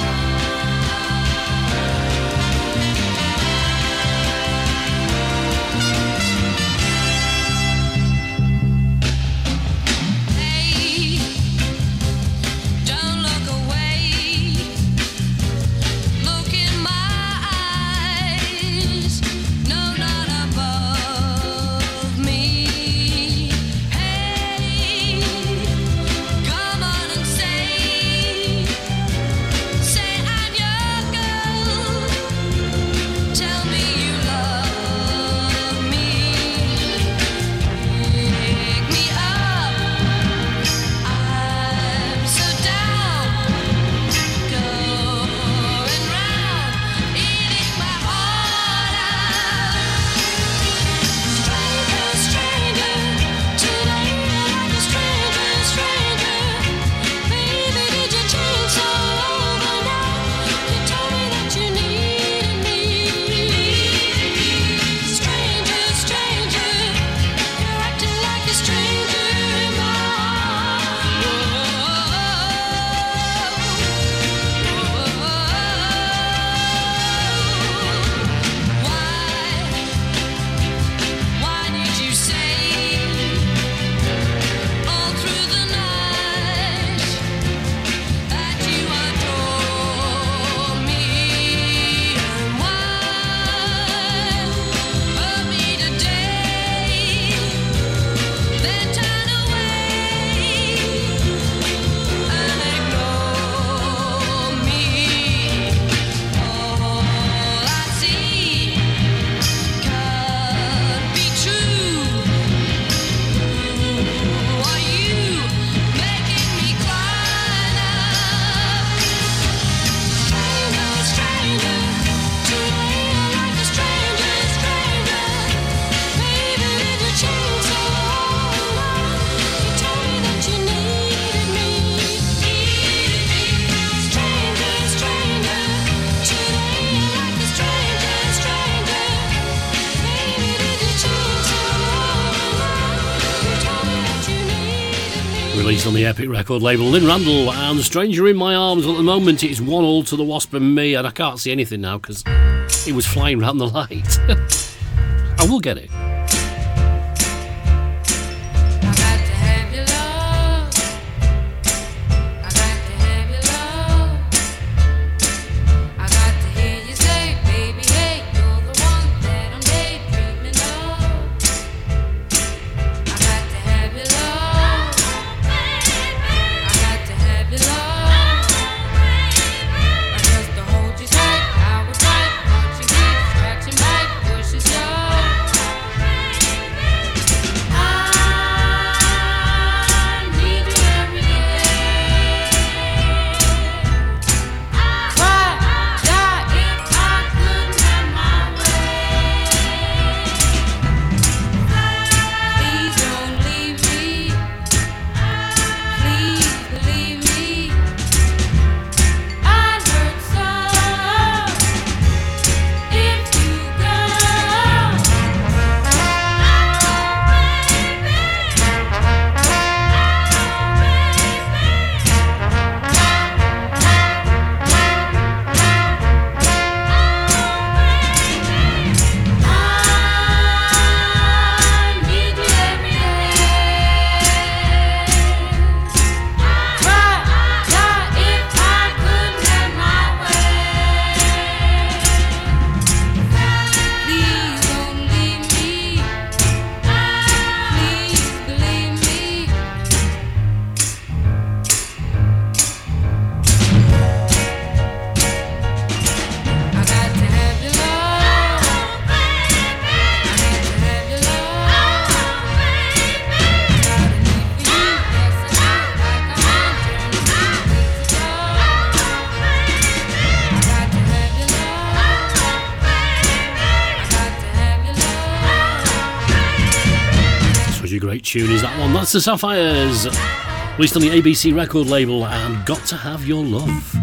released on the Epic record label. Lynn Randall and Stranger in My Arms. Well, at the moment it's 1-1 to the Wasp and me, and I can't see anything now because it was flying round the light. I will get it. Tune is that one. That's the Sapphires, released on the ABC record label, and Got to Have Your Love.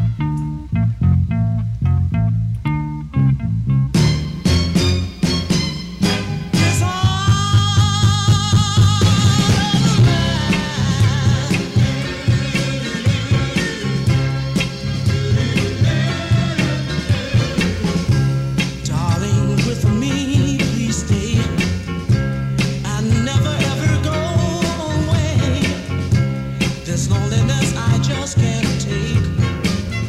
This loneliness I just can't take.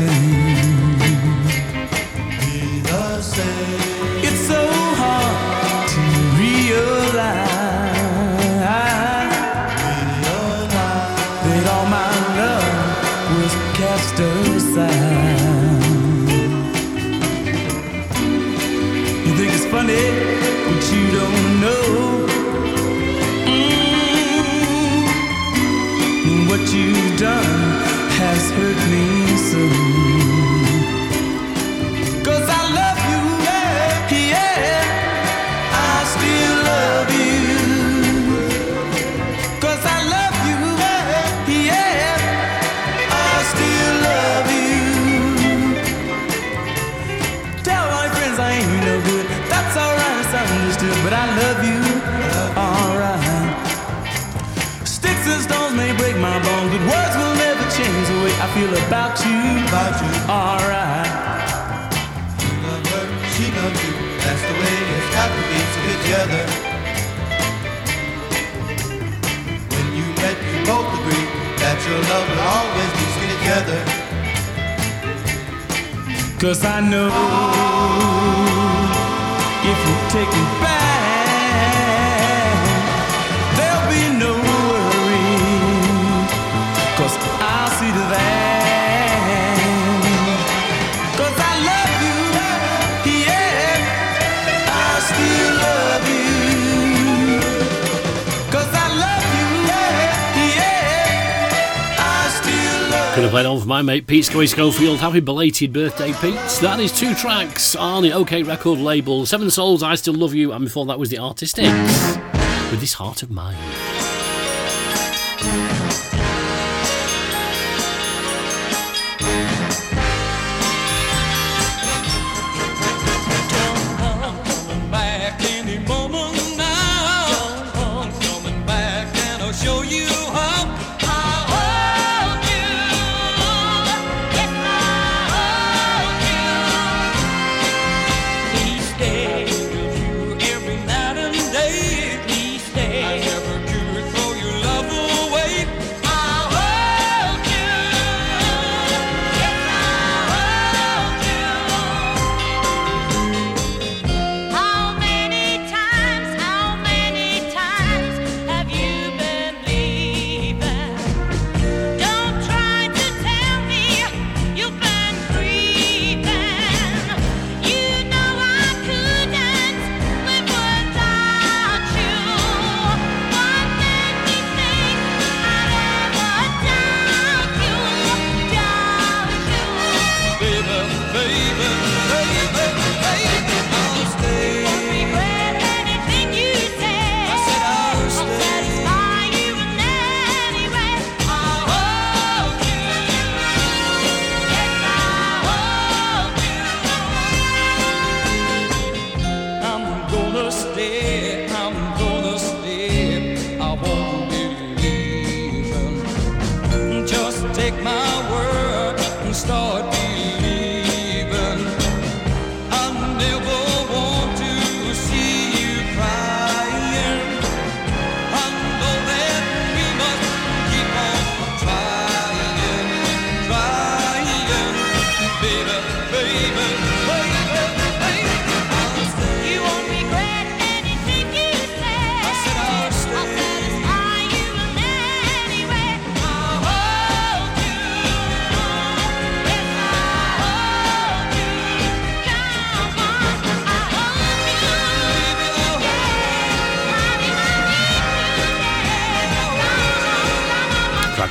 Be the same. It's so hard to realize that all my love was cast aside. You think it's funny, but you don't know what you've done has hurt me so. 'Cause I love you, yeah, I still love you. 'Cause I love you, yeah, I still love you. Tell my friends I ain't no good, that's alright, it's understood, but I love you, alright. Sticks and stones may break my bones, but words will never change the way I feel about you. Alright. She loves you, that's the way it's got to be, so together. When you met, you both agree that your love will always be sweet together. 'Cause I know if you take me back, there'll be no worry. 'Cause I'll see to that. Gonna play it on for my mate Pete Schofield. Happy belated birthday, Pete. That is two tracks on the OK record label. Seven Souls, I Still Love You, and before that was the Artistics with This Heart of Mine.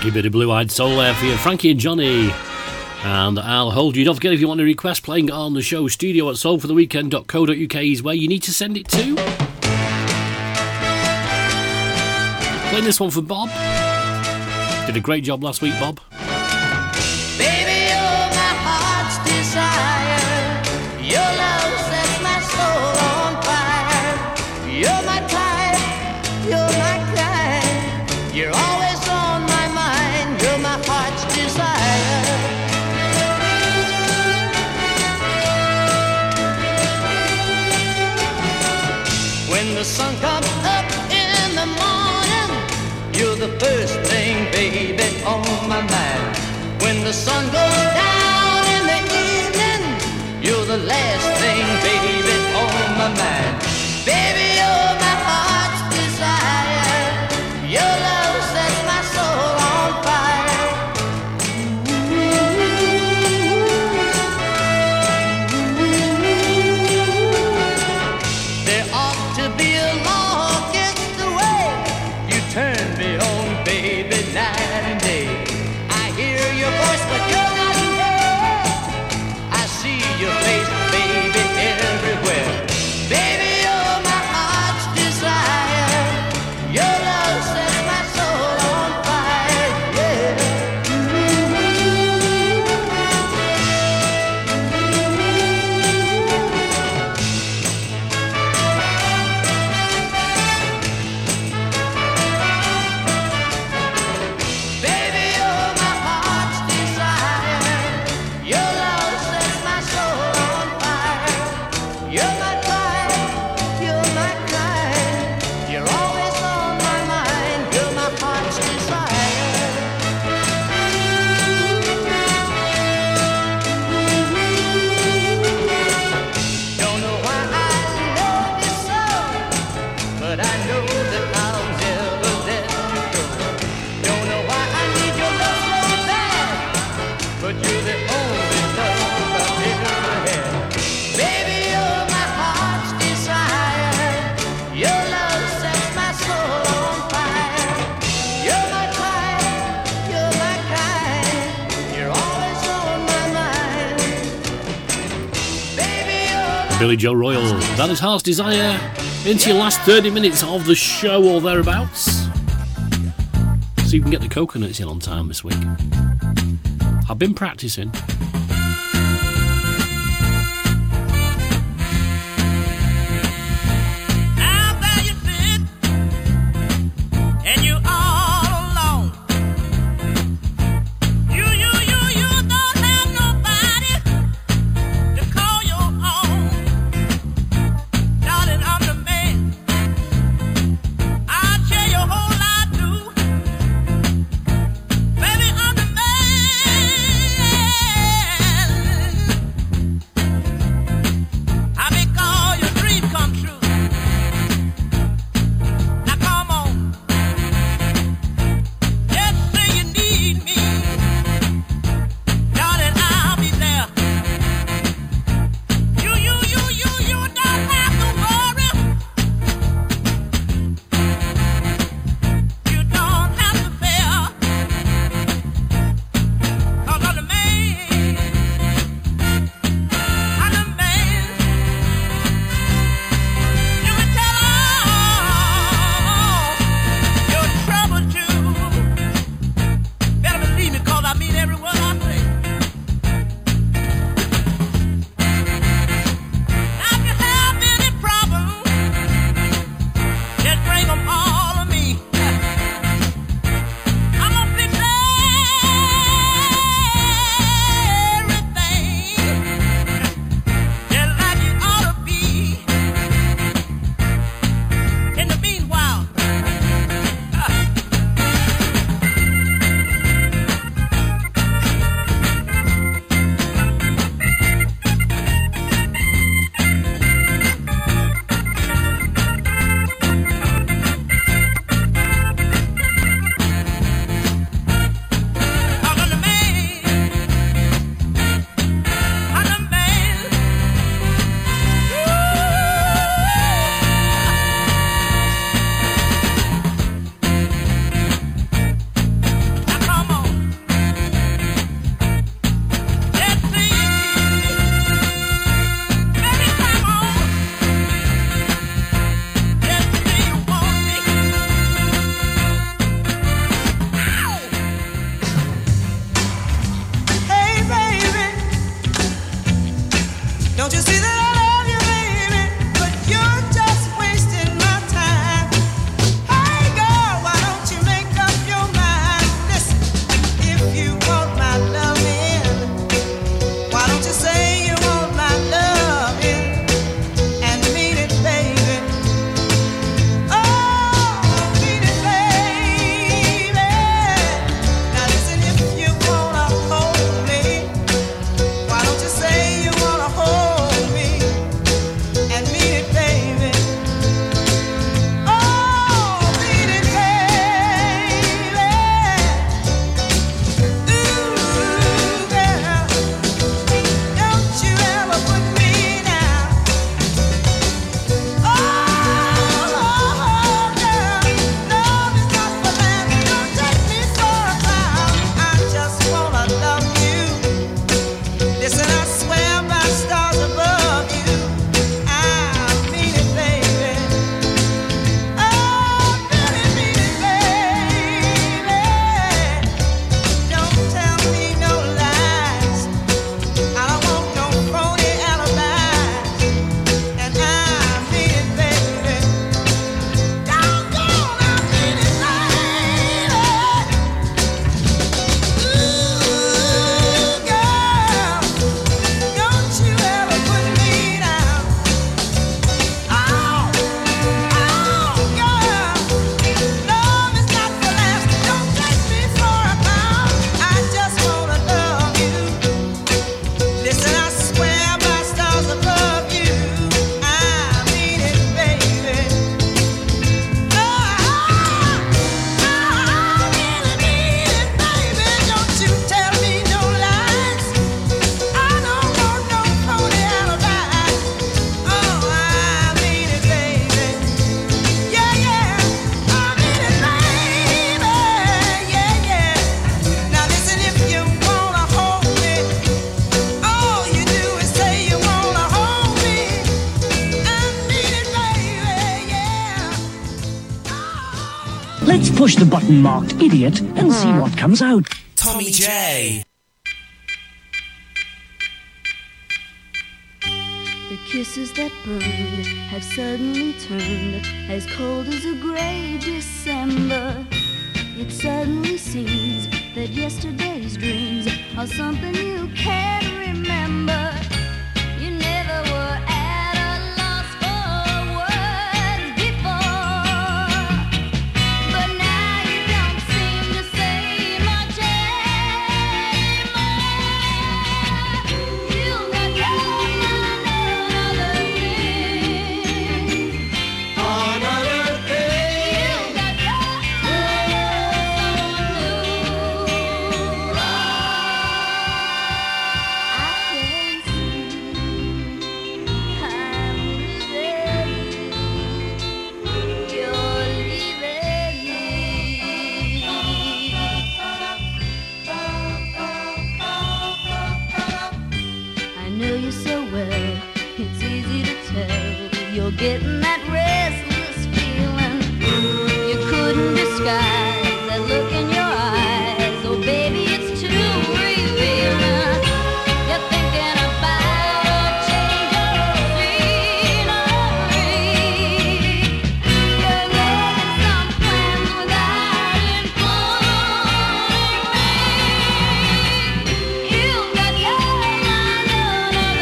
A bit of blue-eyed soul there for you, Frankie and Johnny, and I'll hold you. Don't forget, if you want to request playing on the show, studio at soulfortheweekend.co.uk is where you need to send it to. Playing this one for Bob. Did a great job last week, Bob. Baby, oh my heart's desire, your love sets my soul on fire. You're my type, you're my kind, you're all. The sun comes up in the morning, you're the first thing, baby, on my mind. When the sun goes down Billy Joe Royal. That is Heart's Desire. Into your last 30 minutes of the show or thereabouts. See if we can get the coconuts in on time this week. I've been practicing. Let's push the button marked idiot and see what comes out. Tommy J. The kisses that burned have suddenly turned as cold as a gray December. It suddenly seems that yesterday's dreams are something you can't remember. You never were at a loss for words before, but now you don't seem to say much anymore. You've got another thing, another thing. You've got someone new. I can see I'm leaving. You're leaving. I know you so well, it's easy to tell. You're getting that restless feeling. You couldn't disguise that look in your eyes. Oh, baby, it's too revealing. You're thinking about a change of scenery. You're making some plans without informing me. You've got another thing. You've got someone new.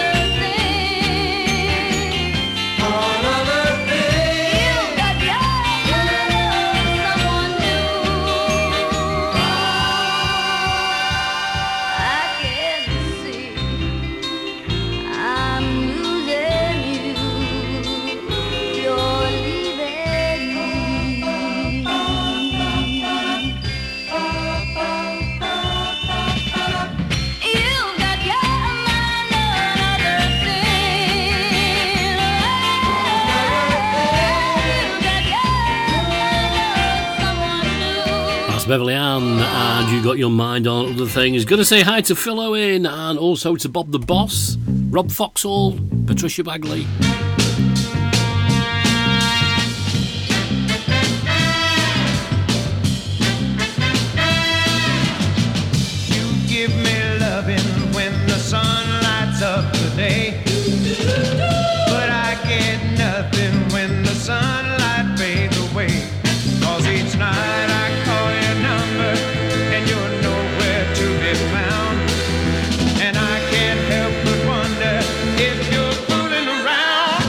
I can see I'm losing you. You're leaving me. You've got another thing. You've got someone new. That's Beverly Ann, and You Got Your Mind on Other Things. Going to say hi to Phil Owen and also to Bob the Boss, Rob Foxall, Patricia Bagley. You give me loving when the sun lights up the day, but I get nothing when the sunlight fades away. 'Cause each night I call your number and you're nowhere to be found, and I can't help but wonder if you're fooling around.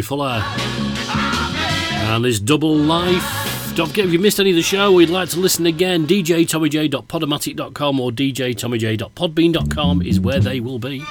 Gary Fuller. And there's Double Life. Don't forget, if you missed any of the show, we'd like to listen again. DJTommyJ.podomatic.com or DJTommyJ.podbean.com is where they will be.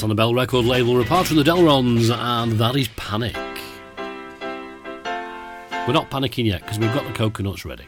Released on the Bell record label, apart from the Delrons, and that is Panic. We're not panicking yet because we've got the coconuts ready.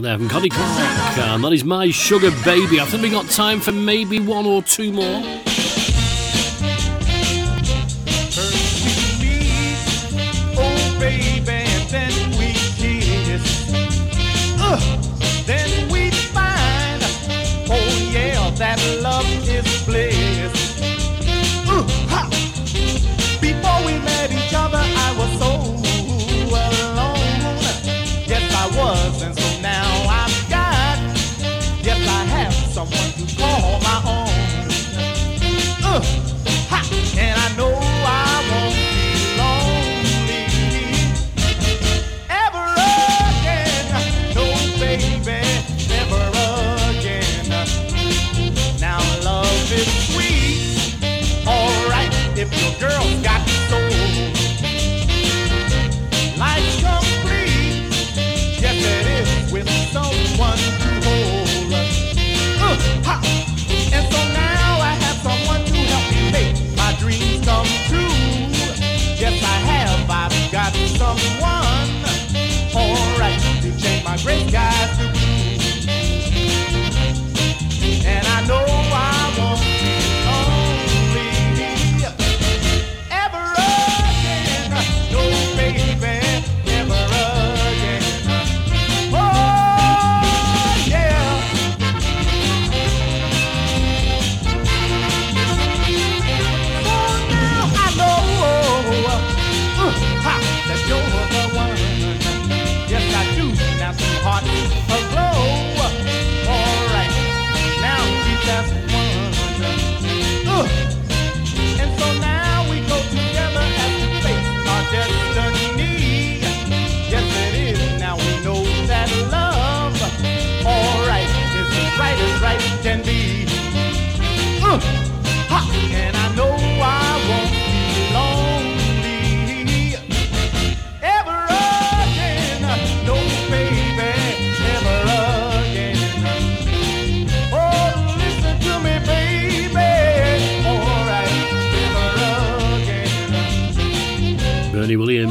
There from Connie Clark, and that is My Sugar Baby. I think we got time for maybe one or two more.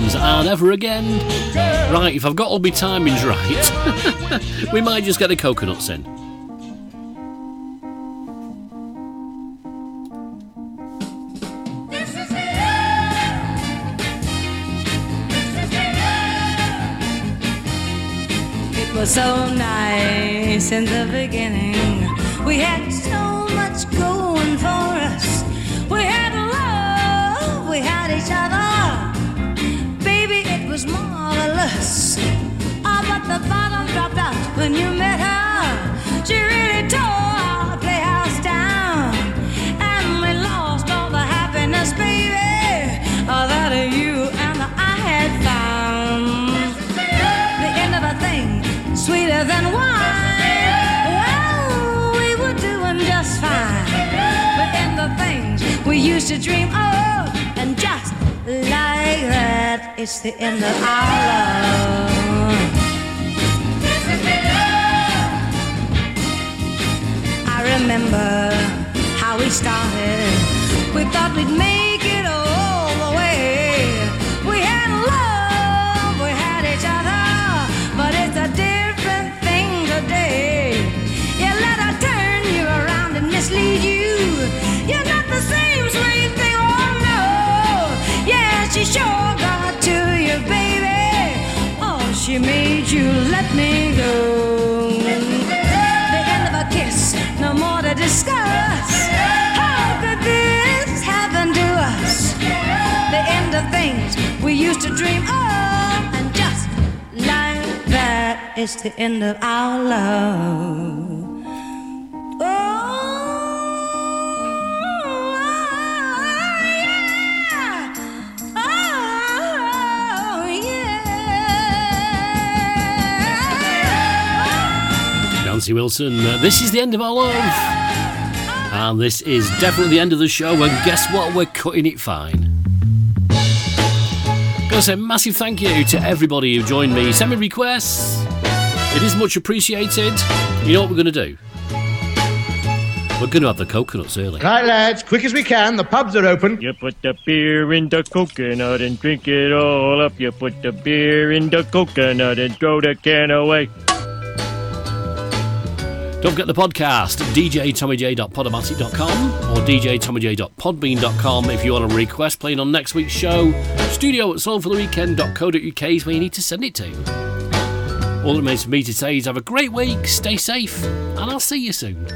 Friends Are Never Again. Right, if I've got all my timings right, we might just get the coconuts in. It was so nice in the beginning. We had so much going for us. We had love, we had each other. Baby, it was marvelous. Oh, but the bottom dropped out when you met her. She really tore our playhouse down. And we lost all the happiness, baby, oh, that you and I had found. The end of a thing, sweeter than wine. We used to dream, oh, and just like that, it's the end of our love. This is the love. I remember how we started. We thought we'd make it all the way. We had love, we had each other, but it's a different thing today. You let her turn you around and mislead you. You're not the same. She sure got to you, baby. Oh, she made you let me go. The end of a kiss, no more to discuss. How could this happen to us? The end of things we used to dream of, and just like that, it's the end of our love. Wilson, this is the end of our love, and this is definitely the end of the show. And guess what? We're cutting it fine. Gotta say a massive thank you to everybody who joined me. Send me requests, it is much appreciated. You know what we're gonna do? We're gonna have the coconuts early. Right, lads, quick as we can. The pubs are open. You put the beer in the coconut and drink it all up. You put the beer in the coconut and throw the can away. Don't forget the podcast, DJTommyJ.podomatic.com or DJTommyJ.podbean.com if you want a request playing on next week's show. Studio at soulfortheweekend.co.uk is where you need to send it to. All that remains for me to say is have a great week, stay safe, and I'll see you soon.